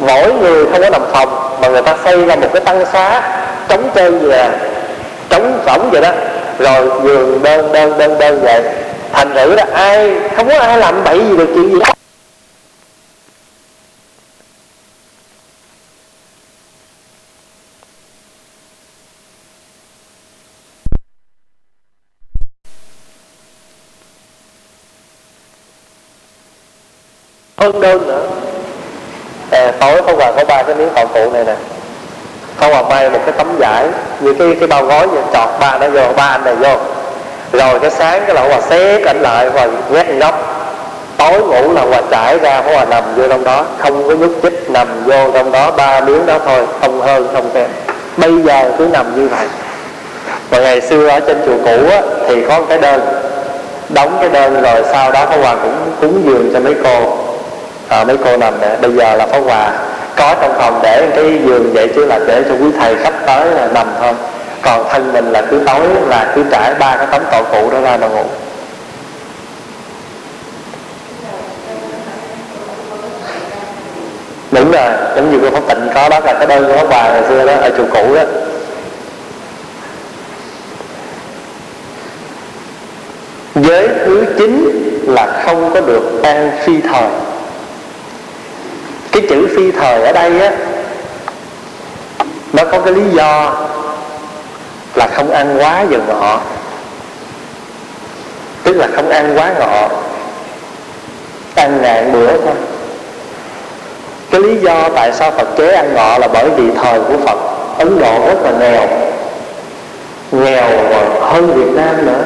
mỗi người không có nằm phòng, mà người ta xây ra một cái tăng xá trống trơn vậy, trống rỗng vậy đó, rồi giường đơn vậy. Thành thử đó, ai không có ai làm bậy gì được chuyện gì đó. Hơn đơn nữa. Tối Pháp Hòa có ba cái miếng phòng cụ này nè, Pháp Hòa may một cái tấm vải như cái bao gói vậy, chọt ba nó vô, ba anh này vô, rồi cái sáng cái là Pháp Hòa xé cảnh lại và nhét góc. Tối ngủ là Hòa trải ra, Pháp Hòa nằm vô trong đó, không có nhúc nhích, nằm vô trong đó ba miếng đó thôi, không hơn không kém. Bây giờ cứ nằm như vậy. Và ngày xưa ở trên chùa cũ á, thì có cái đơn, đóng cái đơn rồi sau đó Pháp Hòa cũng cúng dường cho mấy cô. Mấy cô nằm nè, bây giờ là Pháp Hòa có trong phòng để cái giường vậy, chứ là để cho quý thầy khách tới là nằm thôi. Còn thân mình là cứ tối là cứ trải ba cái tấm cỏ cụ đó ra mà ngủ. Đúng rồi, giống như cô Pháp Tịnh có, đó là cái đơn của Pháp Hòa ngày xưa đó, ở chùa cũ đó. Giới thứ 9 là không có được tan phi thời. Cái chữ phi thời ở đây á, nó có cái lý do là không ăn quá giờ ngọ. tức là không ăn quá ngọ, ăn ngàn bữa thôi. Cái lý do tại sao Phật chế ăn ngọ là bởi vì thời của Phật Ấn Độ rất là nghèo, nghèo hơn Việt Nam nữa,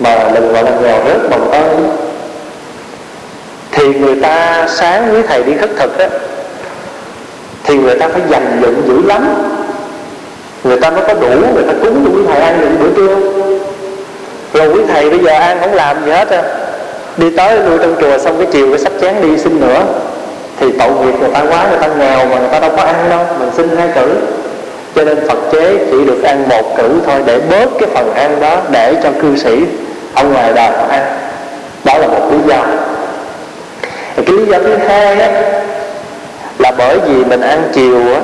mà mình gọi là nghèo rất bằng ơn. Thì người ta sáng với thầy đi khất thực đó, thì người ta phải dành dụm dữ lắm, người ta mới có đủ, người ta cúng cho quý thầy ăn những bữa trưa. Rồi quý thầy bây giờ ăn không làm gì hết, đi tới nuôi trong chùa xong cái chiều cái sắp chén đi xin nữa. Thì tội nghiệp người ta quá, người ta nghèo mà người ta đâu có ăn đâu, mình xin 2 cữ. Cho nên Phật chế chỉ được ăn 1 cữ thôi, để bớt cái phần ăn đó, để cho cư sĩ ông ngoài đời họ ăn. Đó là một lý do. Thì cái lý do thứ hai á, là bởi vì mình ăn chiều á,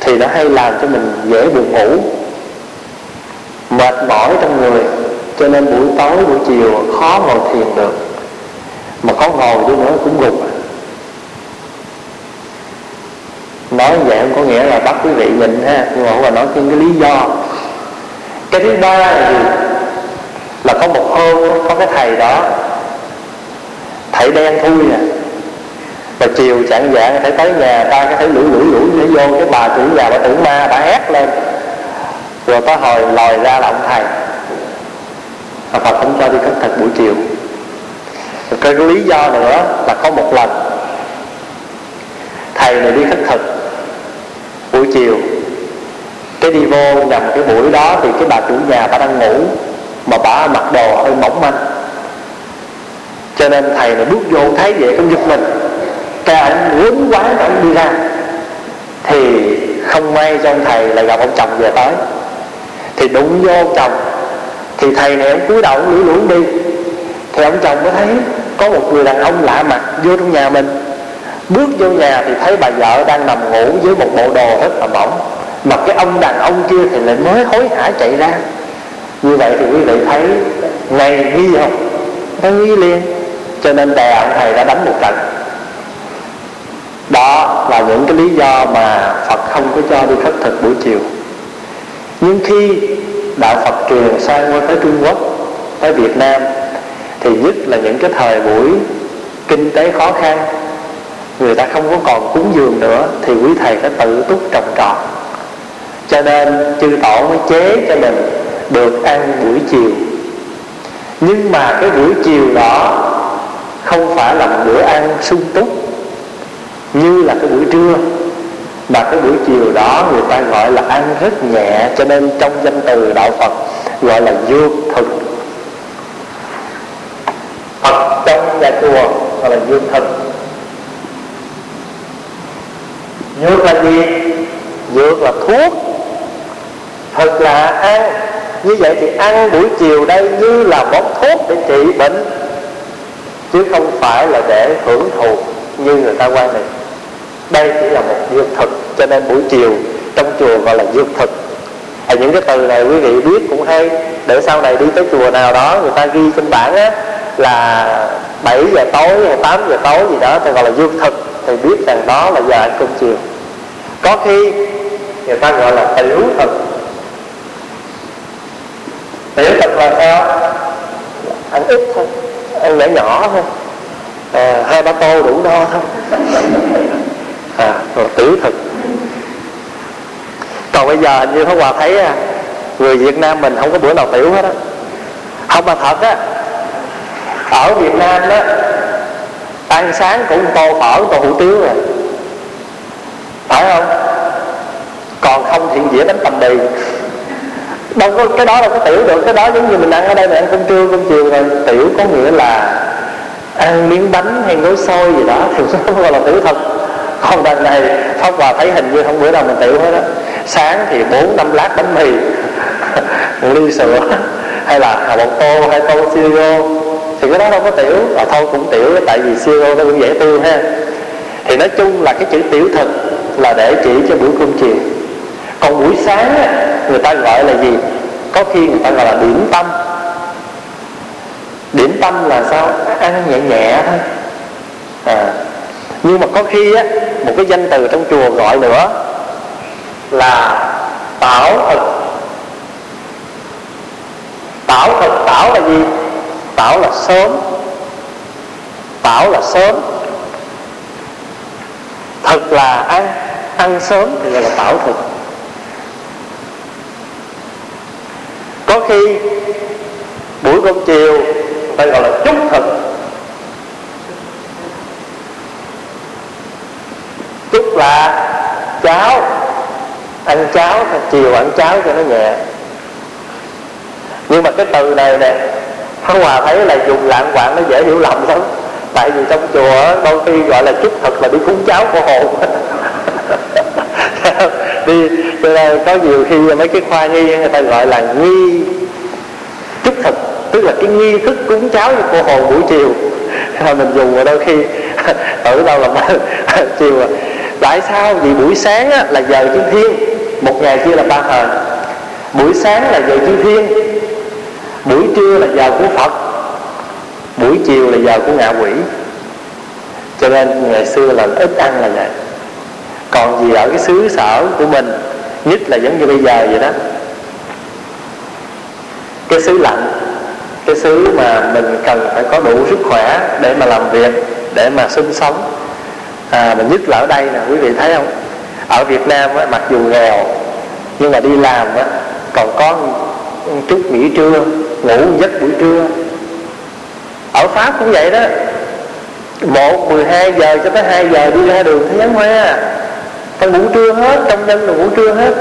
thì nó hay làm cho mình dễ buồn ngủ, mệt mỏi trong người. Cho nên buổi tối, buổi chiều khó ngồi thiền được, mà có ngồi đi nữa cũng gục. Nói vậy không có nghĩa là bắt quý vị mình ha, nhưng mà không phải nói thêm cái lý do. Cái thứ ba là gì? Là có một hôm có cái thầy đó, thầy đen thui nè, và chiều chạng vạng thầy tới nhà ta, cái thấy lủi để vô, cái bà chủ nhà bà tưởng ma, bà hét lên. Rồi có hồi lòi ra là ông thầy, mà Phật không cho đi khất thực buổi chiều. Rồi cái lý do nữa là có một lần thầy này đi khất thực buổi chiều, cái đi vô nằm cái buổi đó thì cái bà chủ nhà bà đang ngủ, mà bà mặc đồ hơi mỏng manh, cho nên thầy này bước vô thấy vậy không giật mình, cái ông quấn quá rồi ông đi ra. Thì không may cho ông thầy lại gặp ông chồng về tới, thì đụng vô ông chồng, thì thầy này ông cúi đầu ông lủi đi. Thì ông chồng mới thấy có một người đàn ông lạ mặt vô trong nhà mình. Bước vô nhà thì thấy bà vợ đang nằm ngủ với một bộ đồ rất là mỏng, mà cái ông đàn ông kia thì lại mới hối hả chạy ra. Như vậy thì quý vị thấy này nghi không? Nó nghi liền. Cho nên đè ông thầy đã đánh một trận. Đó là những cái lý do mà Phật không có cho đi khất thực buổi chiều. Nhưng khi đạo Phật truyền sang qua tới Trung Quốc, tới Việt Nam, thì nhất là những cái thời buổi kinh tế khó khăn, người ta không có còn cúng dường nữa, thì quý thầy đã tự túc trồng trọt. Cho nên chư tổ mới chế cho mình được ăn buổi chiều. Nhưng mà cái buổi chiều đó không phải là một bữa ăn sung túc như là cái buổi trưa, mà cái buổi chiều đó người ta gọi là ăn rất nhẹ. Cho nên trong danh từ đạo Phật gọi là dược thực. Phật trong nhà chùa gọi là dược thực. Dược là gì? Dược là thuốc, thực là ăn. Như vậy thì ăn buổi chiều đây như là món thuốc để trị bệnh, chứ không phải là để hưởng thụ như người ta quan niệm. Đây chỉ là một dược thực. Cho nên buổi chiều trong chùa gọi là dược thực. À, những cái từ này quý vị biết cũng hay, để sau này đi tới chùa nào đó người ta ghi trên bảng á, là 7 giờ tối hay 8 giờ tối gì đó thì gọi là dược thực, thì biết rằng đó là giờ ăn cơm chiều. Có khi người ta gọi là tiểu thực. Tiểu thực là sao? Ăn ít thôi, ăn nhỏ nhỏ thôi, 2-3 tô đủ no thôi. Tiểu thực. Còn bây giờ như Pháp Hòa thấy người Việt Nam mình không có bữa nào tiểu hết á. Không, mà thật á, ở Việt Nam đó ăn sáng cũng tô phở, tô hủ tiếu rồi, phải không? Còn không thiện dĩa bánh tằm đì. Đâu có cái đó, đâu có tiểu được. Cái đó giống như mình ăn ở đây, mình ăn cơm trưa cơm chiều rồi. Tiểu có nghĩa là ăn miếng bánh hay gói xôi gì đó thì không gọi là tiểu thật. Còn đằng này Pháp Hòa thấy hình như không bữa nào mình tiểu hết á. Sáng thì 4-5 lát bánh mì, một ly sữa, hay là 1 tô, 2 tô cereal, thì cái đó đâu có tiểu. Và thôi cũng tiểu, tại vì cereal nó cũng dễ tiêu ha. Thì nói chung là cái chữ tiểu thực là để chỉ cho buổi cơm chiều. Còn buổi sáng người ta gọi là gì? Có khi người ta gọi là điểm tâm. Điểm tâm là sao? Ăn nhẹ nhẹ thôi. Nhưng mà có khi một cái danh từ trong chùa gọi nữa là tảo thực. Tảo thực, tảo là gì? Tảo là sớm, tảo là sớm, thực là ăn, ăn sớm thì gọi là tảo thực. Có khi buổi cơm chiều người ta gọi là chút thực. Chút là cháo, ăn cháo, chiều ăn cháo cho nó nhẹ. Nhưng mà cái từ này nè, Pháp Hòa thấy là dùng lạng quạng nó dễ hiểu lầm lắm. Tại vì trong chùa đôi khi gọi là chút thực là đi cúng cháo của hồn. Đi cho nên có nhiều khi mấy cái khoa nghi người ta gọi là nghi chút thực, tức là cái nghi thức cúng cháo của hồn buổi chiều. Thế mình dùng đôi khi ở đâu là chiều. Tại sao? Vì buổi sáng là giờ chư thiên, một ngày kia là ba thời. Buổi sáng là giờ chư thiên, buổi trưa là giờ của Phật, buổi chiều là giờ của ngạ quỷ. Cho nên ngày xưa là ít ăn là vậy. Còn gì ở cái xứ sở của mình, nhất là giống như bây giờ vậy đó, cái xứ lạnh, cái xứ mà mình cần phải có đủ sức khỏe để mà làm việc, để mà sinh sống. Mình nhất là ở đây nè, quý vị thấy không? Ở Việt Nam á, mặc dù nghèo nhưng mà đi làm á, còn có chút nghỉ trưa, ngủ giấc buổi trưa. Ở Pháp cũng vậy đó, 1, 12 giờ cho tới 2 giờ đi ra đường thấy ngắm hoa. Phải ngủ trưa hết, công nhân là ngủ trưa hết.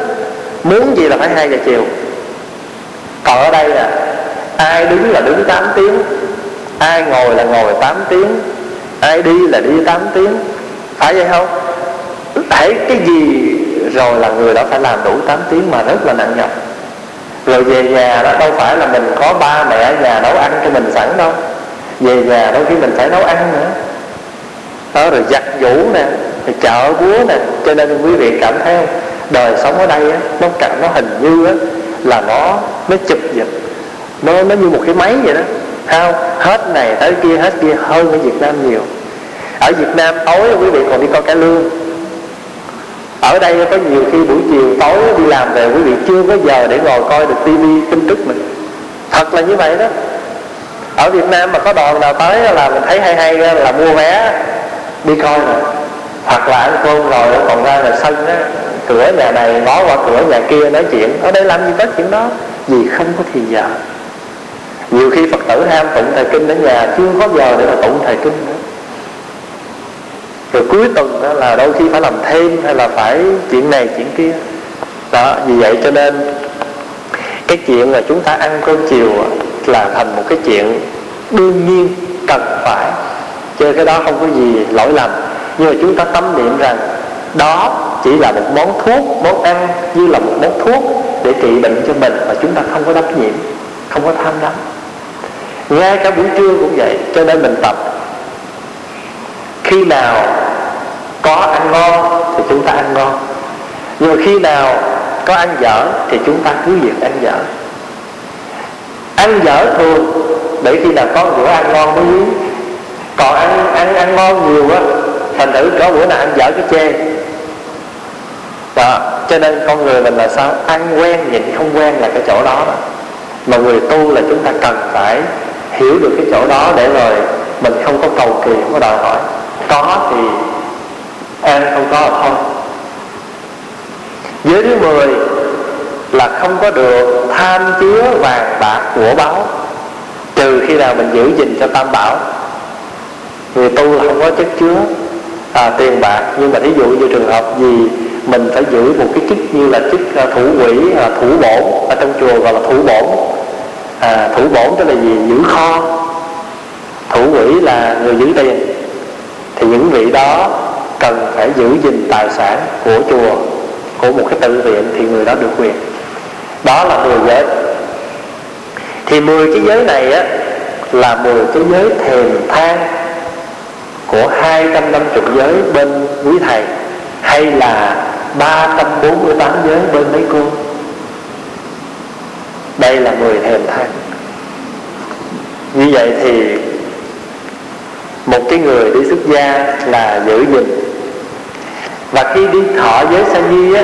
Muốn gì là phải 2 giờ chiều. Còn ở đây nè, ai đứng là đứng 8 tiếng, ai ngồi là ngồi 8 tiếng, ai đi là đi 8 tiếng. Phải vậy không? Tại cái gì rồi là người đó phải làm đủ 8 tiếng mà rất là nặng nhọc. Rồi về nhà đó đâu phải là mình có ba mẹ ở nhà nấu ăn cho mình sẵn đâu. Về nhà đôi khi mình phải nấu ăn nữa đó, rồi giặt giũ nè, rồi chợ búa nè. Cho nên quý vị cảm thấy không? Đời sống ở đây á, nó cảm nó hình như á, là nó chụp giật, nó như một cái máy vậy đó. Không, hết này tới kia, hết kia hơn ở Việt Nam nhiều. Ở Việt Nam tối quý vị còn đi coi cải lương. Ở đây có nhiều khi buổi chiều tối đi làm về quý vị chưa có giờ để ngồi coi được tivi tin tức mình. Thật là như vậy đó. Ở Việt Nam mà có đoàn nào tới là mình thấy hay hay là mua vé đi coi nè. Hoặc là ăn cơm rồi còn ra là sân á, cửa nhà này ngó qua cửa nhà kia nói chuyện. Ở đây làm gì có chuyện đó, vì không có thì giờ. Nhiều khi Phật tử ham tụng thời kinh ở nhà chưa có giờ để mà tụng thời kinh nữa. Rồi cuối tuần đó là đôi khi phải làm thêm hay là phải chuyện này chuyện kia đó. Vì vậy cho nên cái chuyện là chúng ta ăn cơm chiều là thành một cái chuyện đương nhiên cần phải, chứ cái đó không có gì lỗi lầm. Nhưng mà chúng ta tâm niệm rằng đó chỉ là một món thuốc, món ăn như là một món thuốc để trị bệnh cho mình mà chúng ta không có đắm nhiễm, không có tham đắm. Ngay cả buổi trưa cũng vậy. Cho nên mình tập khi nào có ăn ngon thì chúng ta ăn ngon, nhưng mà khi nào có ăn dở thì chúng ta cứ việc ăn dở. Ăn dở thường để khi nào có bữa ăn ngon mới uống. Còn ăn ngon nhiều á, thành thử có bữa nào ăn dở cái chê đó. Cho nên con người mình là sao? Ăn quen nhịn không quen là cái chỗ đó. Mà người tu là chúng ta cần phải hiểu được cái chỗ đó để rồi mình không có cầu kỳ, không có đòi hỏi. Có thì ăn, không có là không. Giới thứ 10 là không có được tham chứa vàng bạc của báu, trừ khi nào mình giữ gìn cho tam bảo. Người tu là không có chất chứa tiền bạc. Nhưng mà thí dụ như trường hợp gì mình phải giữ một cái chức như là chức thủ quỹ, thủ bổn. Ở trong chùa gọi là thủ bổn. Thủ bổn tức là gì? Giữ kho. Thủ quỹ là người giữ tiền. Thì những vị đó cần phải giữ gìn tài sản của chùa, của một cái tự viện, thì người đó được quyền. Đó là 10 giới. Thì 10 cái giới này á, là 10 cái giới thèm than của 250 giới bên quý thầy, hay là 348 giới bên mấy cô. Đây là 10 thèm than. Như vậy thì một cái người đi xuất gia là giữ gìn. Và khi đi thọ giới sa di á,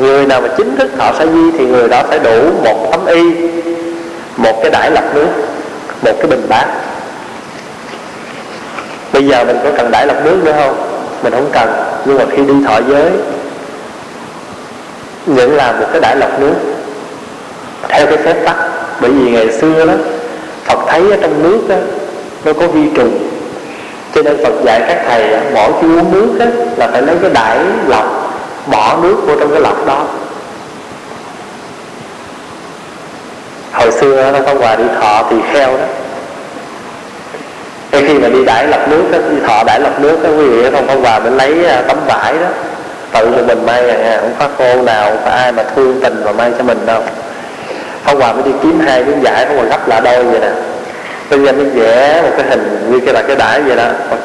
người nào mà chính thức thọ sa di thì người đó phải đủ một tấm y, một cái đải lọc nước, một cái bình bát. Bây giờ mình có cần đãi lọc nước nữa không? Mình không cần. Nhưng mà khi đi thọ giới, nhận làm một cái đãi lọc nước theo cái phép tắc. Bởi vì ngày xưa đó, Phật thấy ở trong nước đó, nó có vi trùng, cho nên Phật dạy các thầy mỗi khi uống nước đó, là phải lấy cái đãi lọc, bỏ nước vô trong cái lọc đó. Hồi xưa nó Pháp Hòa đi thọ thì kheo đó, cái khi mà đi đãi lọc nước đó, đi thọ đãi lọc nước đó, quý vị không, Pháp Hòa mình lấy tấm vải đó tự cho mình may à, không có cô nào, không có ai mà thương tình mà may cho mình đâu. Pháp Hòa mới đi kiếm hai miếng vải, Pháp Hòa gấp lại đôi vậy nè, bây giờ mới vẽ một cái hình như cái là cái đãi vậy đó, mà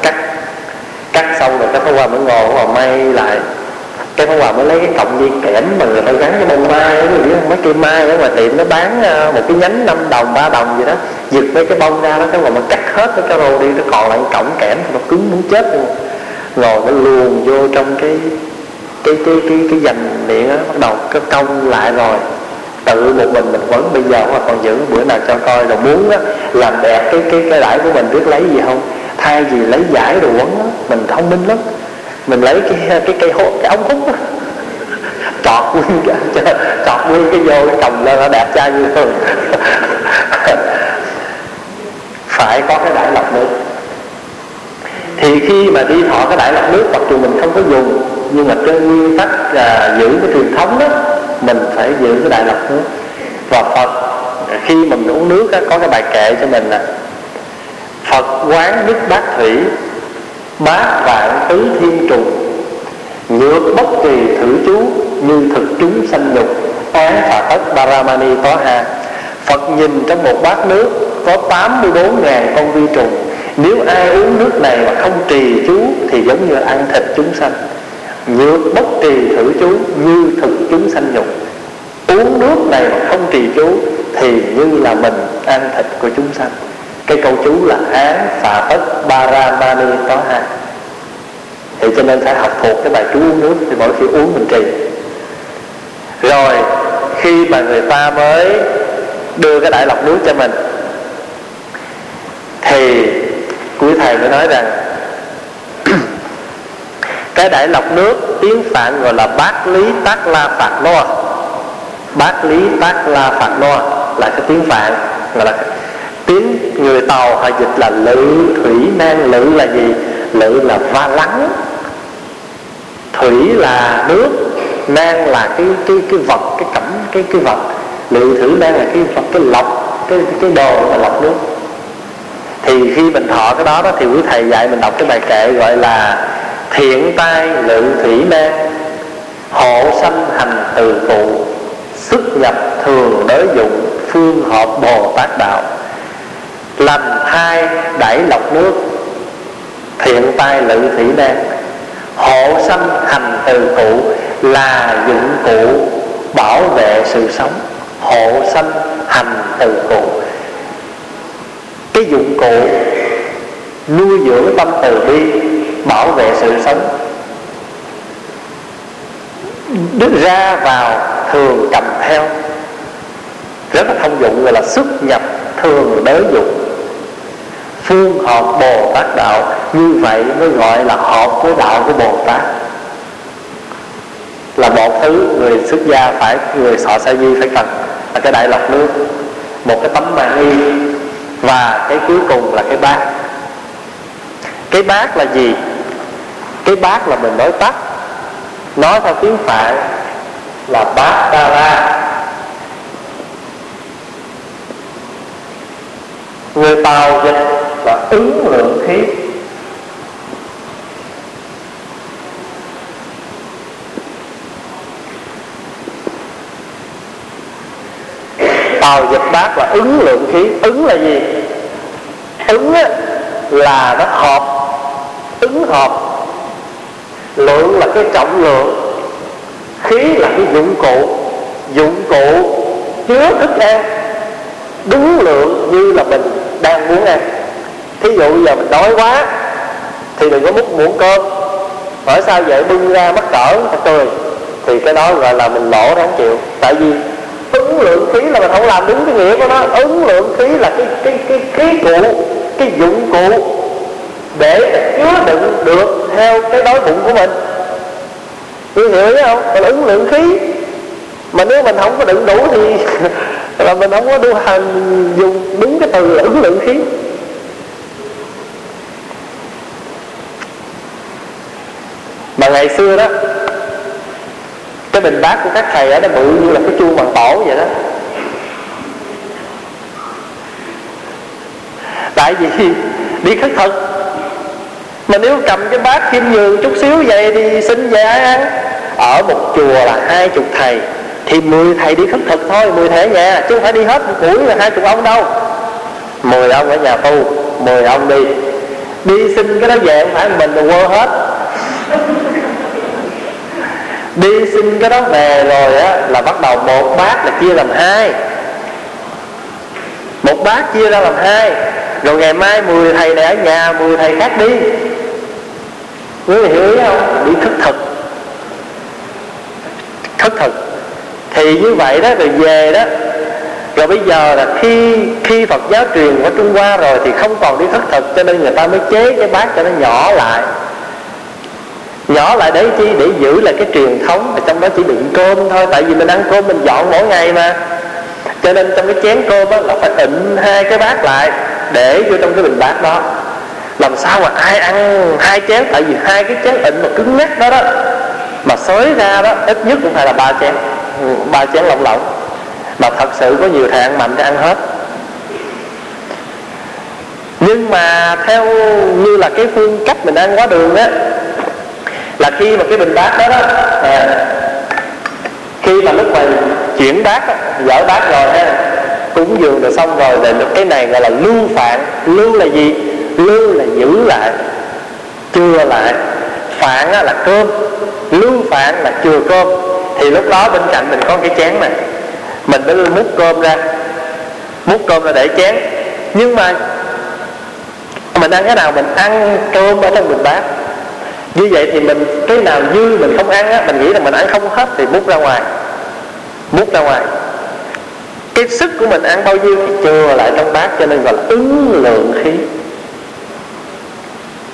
cắt xong rồi cái Pháp Hòa mới ngồi, Pháp Hòa may lại. Cái Pháp Hòa mới lấy cái cọng dây kẽm mà người ta gắn cái bông mai đó, mấy cây mai ở ngoài tiệm nó bán một cái nhánh 5 đồng 3 đồng gì đó, giật mấy cái bông ra đó, cái Pháp Hòa mới cắt hết cái rô đi, nó còn lại cái cọng kẽm, nó cứng muốn chết luôn. Rồi nó luồn vô trong cái dành miệng đó, bắt đầu cái cong lại rồi tự một mình quấn. Bây giờ mà còn giữ, bữa nào cho coi, rồi muốn đó, làm đẹp cái đãi của mình, biết lấy gì không, thay vì lấy giải đồ quấn đó. Mình thông minh lắm, mình lấy cái cây hốt, cái ống hút đó, trọt nguyên cái vô, cái cầm lên nó đẹp trai như thường. Phải có cái đãi lọc nước. Thì khi mà đi thọ cái đãi lọc nước, mặc dù mình không có dùng, nhưng mà trên nguyên tắc giữ cái truyền thống đó, mình phải giữ cái đại lọc nước. Và Phật khi mình uống nước đó, có cái bài kệ cho mình nè: Phật quán nước bát thủy, bát vạn tứ thiên trùng, nhược bất kỳ thử chú, như thực chúng sanh nhục, oán phạt tất Baramani tó hà. Phật nhìn trong một bát nước có 84.000 con vi trùng. Nếu ai uống nước này mà không trì chú thì giống như ăn thịt chúng sanh. Nhược bất trì thử chú, như thực chúng sanh nhục. Uống nước này mà không trì chú thì như là mình ăn thịt của chúng sanh. Cái câu chú là án phạ tất Baramani có hai. Thì cho nên phải học thuộc cái bài chú uống nước, thì mỗi khi uống mình trì. Rồi khi mà người ta mới đưa cái đại lọc nước cho mình, thì quý thầy mới nói rằng cái đại lọc nước tiếng Phạn gọi là Bát Lý Tát La Phạt Noa. Bát Lý Tát La Phạt Noa là cái tiếng Phạn, gọi là tiếng người Tàu họ dịch là Lự Thủy Nang. Lự là gì? Lự là va lắng, thủy là nước, nang là cái vật, cái cẩm, cái vật. Lự Thủy Nang là cái vật, cái lọc, cái đồ là lọc nước. Thì khi mình thọ cái đó đó, thì quý thầy dạy mình đọc cái bài kệ gọi là: Thiện tai lự thủy nan, hộ sanh hành từ cụ, xuất nhập thường đới dụng, phương hợp Bồ Tát đạo. Lành thai đẩy lọc nước, thiện tai lự thủy nan, hộ sanh hành từ cụ, là dụng cụ bảo vệ sự sống. Hộ sanh hành từ cụ, cái dụng cụ nuôi dưỡng tâm từ bi, bảo vệ sự sống. Đứt ra vào thường cầm theo, rất là thông dụng, gọi là xuất nhập thường đới dụng, phương hợp Bồ Tát đạo. Như vậy mới gọi là hợp với đạo của Bồ Tát. Là một thứ người xuất gia phải, người sọ sa di phải cần, là cái đại lọc nước, một cái tấm màn y, và cái cuối cùng là cái bát. Cái bát là gì? Cái bát là mình nói tắt, nói theo tiếng Phạn là bát ta ra. Người Tàu dịch là ứng lượng khí. Tàu dịch bát là ứng lượng khí. Ứng là gì? Ứng là nó hợp, ứng hợp. Lượng là cái trọng lượng, khí là cái dụng cụ. Dụng cụ chứa thức ăn đúng lượng như là mình đang muốn ăn. Thí dụ giờ mình đói quá thì đừng có múc muỗng cơm, hỏi sao vậy, bưng ra mắc cỡ, cười, thì cái đó gọi là mình lỗ, đáng chịu. Tại vì Ứng lượng khí là mình không làm đúng cái nghĩa của nó. Ứng lượng khí là cái khí cụ, cái dụng cụ để chứa đựng được theo cái đói bụng của mình. Tôi hiểu không? Mình ứng lượng khí. Mà nếu mình không có đựng đủ thì là mình không có đu hành, dùng đúng cái từ là ứng lượng khí. Mà ngày xưa đó, cái bình bát của các thầy ở đó bự như là cái chuông bằng tổ vậy đó. Tại vì đi khất thực, mà nếu cầm cái bát khiêm nhường chút xíu vậy thì xin về ai ăn. Ở một chùa là 20 thầy thì 10 thầy đi khất thực thôi, 10 thầy ở nhà, chứ không phải đi hết một buổi là 20 ông đâu. 10 ông ở nhà tu, 10 ông đi xin cái đó về, không phải mình là quơ hết. Đi xin cái đó về rồi á là bắt đầu một bát là chia làm hai, một bát chia ra làm hai, rồi ngày mai 10 thầy này ở nhà, 10 thầy khác đi. Quý vị hiểu ý không? Đi khất thực thì như vậy đó, rồi về đó. Rồi bây giờ là khi Phật giáo truyền qua Trung Hoa rồi thì không còn đi khất thực, cho nên người ta mới chế cái bát cho nó nhỏ lại để chi? Để giữ lại cái truyền thống, và trong đó chỉ đựng cơm thôi. Tại vì mình ăn cơm mình dọn mỗi ngày mà, cho nên trong cái chén cơm đó là phải ịn hai cái bát lại để vô trong cái bình bát đó. Làm sao mà ai ăn hai chén, tại vì hai cái chén ịn mà cứng nhắc đó mà xới ra đó ít nhất cũng phải là 3 chén lỏng mà thật sự có nhiều thầy ăn mạnh thì ăn hết. Nhưng mà theo như là cái phương cách mình ăn quá đường á, là khi mà cái bình bát đó khi mà lúc mà chuyển bát đó, dỡ bát rồi cúng dường rồi xong rồi, rồi cái này gọi là lưu phạn. Lưu là gì? Lưu là giữ lại, chừa lại. Phạn là cơm, lưu phạn là chừa cơm. Thì lúc đó bên cạnh mình có cái chén này, mình phải múc cơm ra để chén. Nhưng mà mình ăn cái nào? Mình ăn cơm ở trong bình bát. Như vậy thì mình cái nào dư mình không ăn á, mình nghĩ là mình ăn không hết thì múc ra ngoài. Cái sức của mình ăn bao nhiêu thì chừa lại trong bát, cho nên gọi là ứng lượng khí.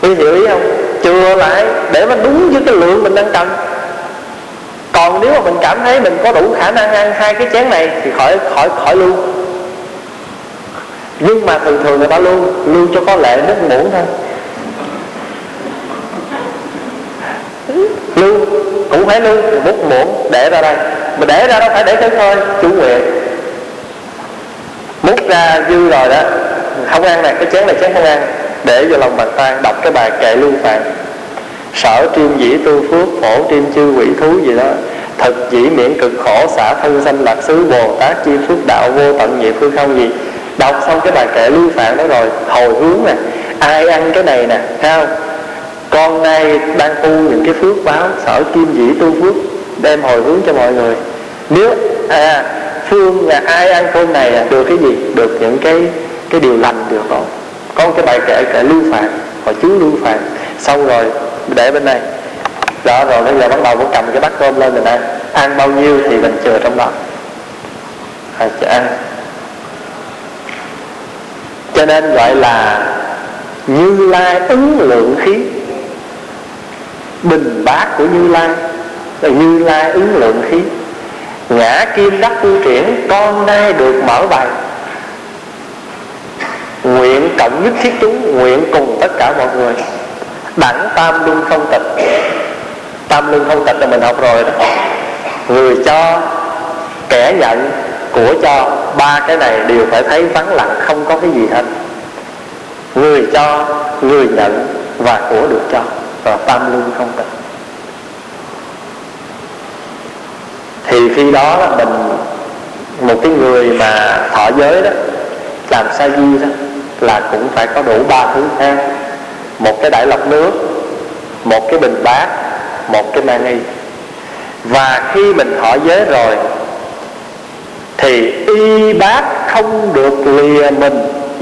Quý hiểu ý không? Chừa lại để mà đúng với cái lượng mình đang cần. Còn nếu mà mình cảm thấy mình có đủ khả năng ăn hai cái chén này thì khỏi lưu. Nhưng mà thường người ta lưu cho có lệ nước muỗng thôi. Lưu cũng phải lưu múc muỗng để ra đây, mà để ra đó phải để trứng thôi, chủ nguyện. Múc ra dư rồi đó không ăn này, cái chén này chén không ăn, để vô lòng bàn tay, đọc cái bài kệ lưu phạn: sở triêm dĩ tư phước, phổ triêm chư quỷ thú gì đó, thực dĩ miễn cực khổ, xả thân sanh lạc xứ, bồ tát chi phước đạo, vô tận nghiệp hư không gì. Đọc xong cái bài kệ lưu phạn đó rồi hồi hướng nè, ai ăn cái này nè, thấy không? Con nay đang tu những cái phước báo, sở kim dĩ tu phước, đem hồi hướng cho mọi người. Nếu phương là ai ăn cơm này là được cái gì? Được những cái điều lành được rồi. Có cái bài kệ lưu phạn, họ chứa lưu phạn. Xong rồi để bên này. Đó rồi bây giờ bắt đầu cầm cái bát cơm lên mình ăn. Ăn bao nhiêu thì mình chừa trong đó. Ăn. Cho nên gọi là Như Lai ứng lượng khí. Bình bát của Như Lai là Như Lai ứng lượng khí. Ngã kim đắc tu triển, con nay được mở bày. Nguyện cộng nhất thiết chúng, nguyện cùng tất cả mọi người đẳng tam luân không tịch. Tam luân không tịch là mình học rồi đó. Người cho, kẻ nhận, của cho, ba cái này đều phải thấy vắng lặng, không có cái gì hết. Người cho, người nhận và của được cho, và tam luân không tịch. Thì khi đó là một cái người mà thọ giới đó, làm sa di đó, là cũng phải có đủ 3 thứ ha: một cái đại lọc nước, một cái bình bát, một cái mang y. Và khi mình thọ giới rồi thì y bát không được lìa mình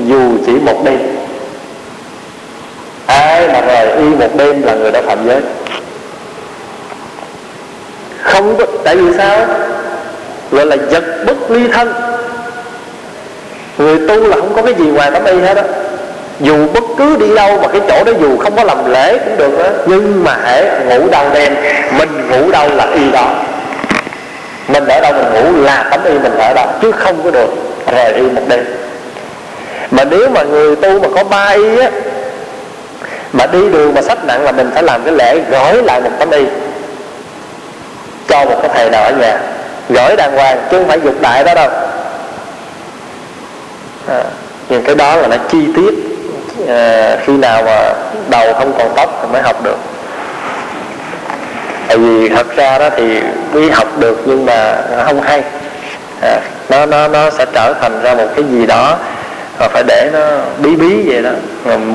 dù chỉ một đêm. Ai mà rời y một đêm là người đã phạm giới. Không có, tại vì sao? gọi là vật bất ly thân. Người tu là không có cái gì ngoài tấm y hết đó. Dù bất cứ đi đâu mà cái chỗ đó dù không có làm lễ cũng được đó, nhưng mà hễ ngủ đâu đêm, mình ngủ đâu là y đó. Mình ở đâu mình ngủ là tấm y mình ở đó, chứ không có được rời y một đêm. Mà nếu mà người tu mà có ba y á, mà đi đường mà sách nặng là mình phải làm cái lễ gửi lại một tấm y cho một cái thầy nào ở nhà, gửi đàng hoàng chứ không phải dục đại đó đâu. Nhưng cái đó là nó chi tiết, khi nào mà đầu không còn tóc thì mới học được. Tại vì thật ra đó thì mới học được nhưng mà nó không hay, nó sẽ trở thành ra một cái gì đó mà phải để nó bí vậy đó. Mình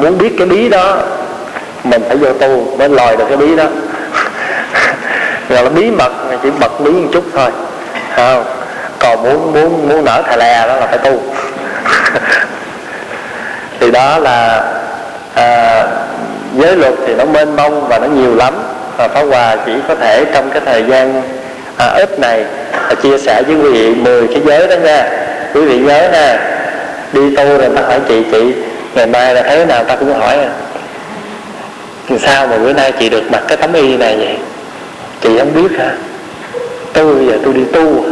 muốn biết cái bí đó mình phải vô tu mới lòi được cái bí đó. Rồi là bí mật chỉ bật bí một chút thôi, không còn muốn nở thà lè đó là phải tu. Thì đó là giới luật thì nó mênh mông và nó nhiều lắm, và Pháp Hòa chỉ có thể trong cái thời gian ít này chia sẻ với quý vị 10 cái giới đó nha. Quý vị nhớ nè, đi tu rồi ta hỏi chị ngày mai là thế nào ta cũng hỏi thì sao mà bữa nay chị được mặc cái tấm y này vậy, chị không biết hả? Tôi bây giờ tôi đi tu.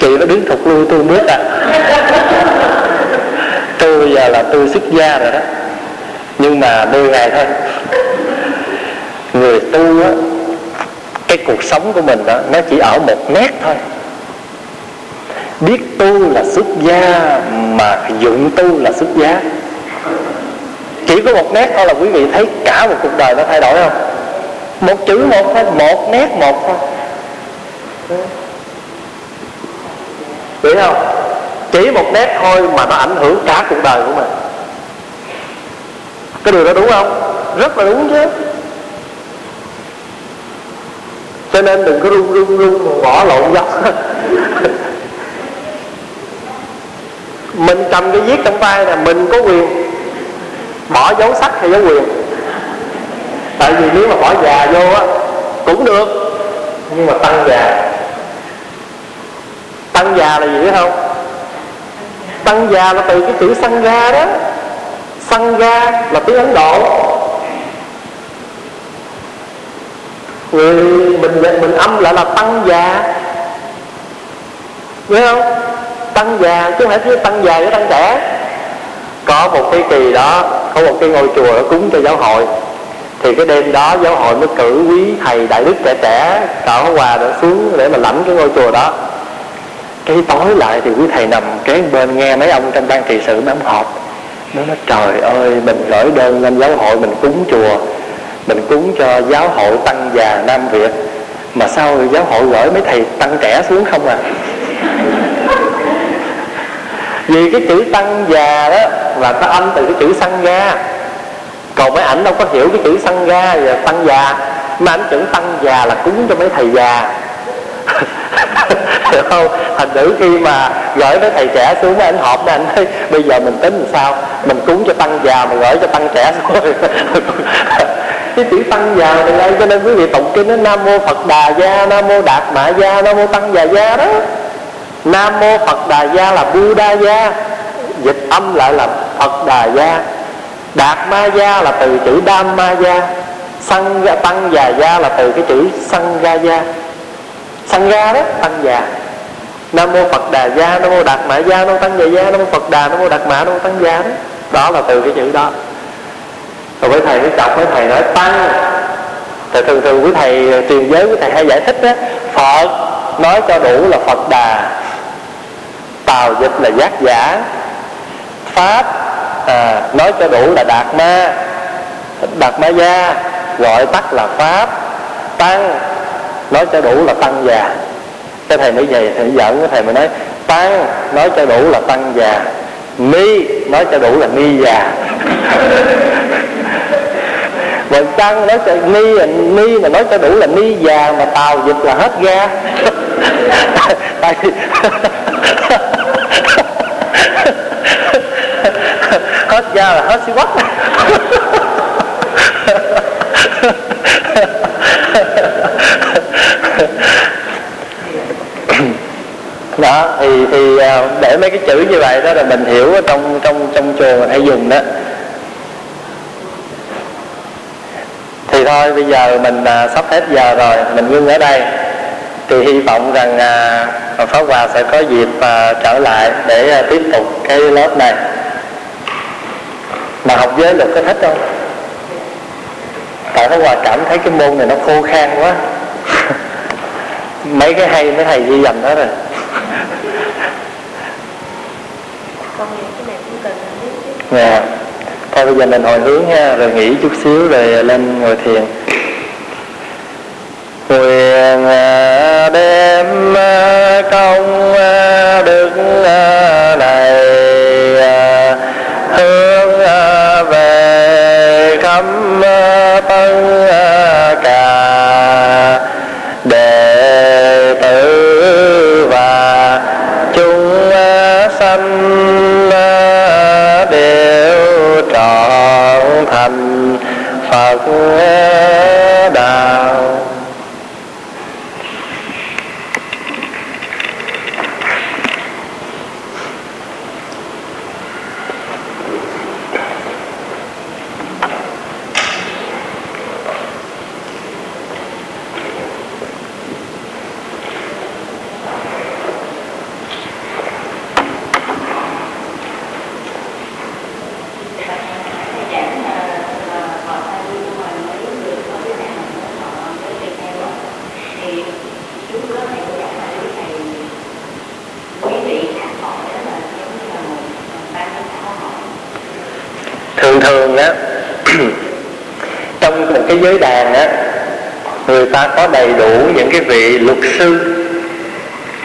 Chị nó đứng thục lui, tôi không biết à. Tôi bây giờ là tôi xuất gia rồi đó, nhưng mà 10 ngày thôi. Người tu á, cái cuộc sống của mình đó, nó chỉ ở một nét thôi. Biết tu là xuất gia, mà dụng tu là xuất gia. Chỉ có một nét thôi là quý vị thấy cả một cuộc đời nó thay đổi không? Một chữ một thôi, một nét một thôi. Biết không? Chỉ một nét thôi mà nó ảnh hưởng cả cuộc đời của mình. Cái điều đó đúng không? Rất là đúng chứ. Cho nên đừng có rung bỏ lộn dọc. Mình cầm cái viết trong tay là mình có quyền bỏ dấu sắc hay dấu quyền. Tại vì nếu mà bỏ già vô á cũng được, nhưng mà tăng già là gì biết không? Tăng già là từ cái chữ sangha đó. Sangha là tiếng Ấn Độ. Người mình âm lại là tăng già, biết không? Tăng già chứ không phải cứ tăng già với tăng trẻ. Có một cái kỳ đó, có một cái ngôi chùa nó cúng cho giáo hội, thì cái đêm đó giáo hội mới cử quý thầy đại đức trẻ cạo áo hòa để xuống để mà lãnh cái ngôi chùa đó. Cái tối lại thì quý thầy nằm kế bên nghe mấy ông trong ban trị sự mấy ông họp, nó nói trời ơi, mình gửi đơn lên giáo hội mình cúng chùa, mình cúng cho giáo hội tăng già Nam Việt, mà sao giáo hội gửi mấy thầy tăng trẻ xuống không à? Vì cái chữ tăng già đó là ta âm từ cái chữ sangha. Còn mấy ảnh đâu có hiểu cái chữ sangha và tăng già, mà ảnh tưởng tăng già là cúng cho mấy thầy già. Hiểu không? Thành thử khi mà gửi mấy thầy trẻ xuống mấy ảnh họp đó, ảnh thấy bây giờ mình tính làm sao, mình cúng cho tăng già mà gửi cho tăng trẻ thôi. Cái chữ tăng già này đây, cho nên quý vị tụng kinh nó Nam Mô Phật Đà Gia, Nam Mô Đạt Mã Gia, Nam Mô Tăng Già Gia đó. Nam Mô Phật Đà Gia là Buddha Gia, dịch âm lại là Phật Đà Gia. Đạt Ma Gia là từ chữ Đam Ma Gia. Tăng Già Gia là từ cái chữ Sangha Gia. Sangha đó, tăng già. Nam Mô Phật Đà Gia, Nam Mô Đạt Mã Gia, Nam Mô Tăng Già Gia, Nam Mô Phật Đà, Nam Mô Đạt Mã, Nam Mô Tăng Già đó. Đó là từ cái chữ đó. Rồi với thầy mới chọc, với thầy nói tăng. Thì thường với thầy truyền giới, với thầy hay giải thích đó, Phật nói cho đủ là Phật Đà, tào dịch là giác giả, Pháp nói cho đủ là Đạt Ma, Đạt Ma Gia gọi tắt là Pháp, tăng nói cho đủ là tăng già. Cái thầy mới về thầy giận, cái thầy mới nói tăng nói cho đủ là tăng già, ni nói cho đủ là ni già. Mình tăng nói cho ni mà nói cho đủ là ni già, mà tào dịch là hết ga. Hết ga là hết si quắc. thì để mấy cái chữ như vậy đó là mình hiểu trong chùa mình hay dùng đó. Thì thôi bây giờ mình sắp hết giờ rồi, mình ngưng ở đây. Thì hy vọng rằng Pháp Hòa sẽ có dịp trở lại để tiếp tục cái lớp này. Mà học giới luật có thích không? Tại Pháp Hòa cảm thấy cái môn này nó khô khan quá. Mấy cái hay mấy thầy ghi dành đó rồi. Yeah. Thôi bây giờ mình hồi hướng ha, rồi nghỉ chút xíu rồi lên ngồi thiền. Nguyện đem công đức này hướng về khắp tất cả đệ tử và chúng sanh đều trọn thành Phật đạo. Trong một cái giới đàn á, người ta có đầy đủ những cái vị luật sư.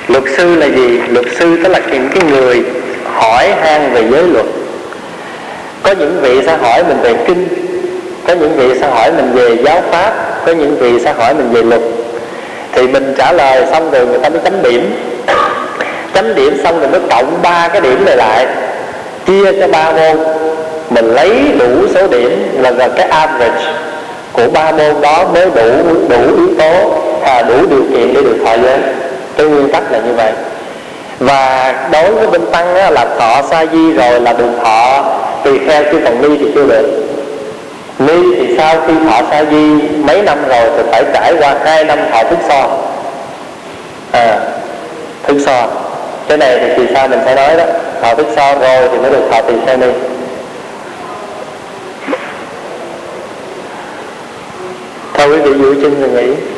Luật sư là gì? Luật sư tức là những cái người hỏi han về giới luật. Có những vị sẽ hỏi mình về kinh, có những vị sẽ hỏi mình về giáo pháp, có những vị sẽ hỏi mình về luật. Thì mình trả lời xong rồi người ta mới chấm điểm. Chấm điểm xong rồi mới cộng 3 cái điểm này lại, chia cho 3 môn. Mình lấy đủ số điểm là cái average của 3 môn đó mới đủ yếu tố, đủ điều kiện để được thọ giới. Cái nguyên tắc là như vậy. Và đối với bên tăng á, là thọ sa di rồi là được thọ tùy kheo, chứ còn ni thì chưa được. Ni thì sau khi thọ sa di mấy năm rồi thì phải trải qua 2 năm thọ thức so. Thức so cái này thì sau mình sẽ nói đó. Thọ thức so rồi thì mới được thọ tùy kheo ni. Thôi quý vị giữ chân rồi nghỉ.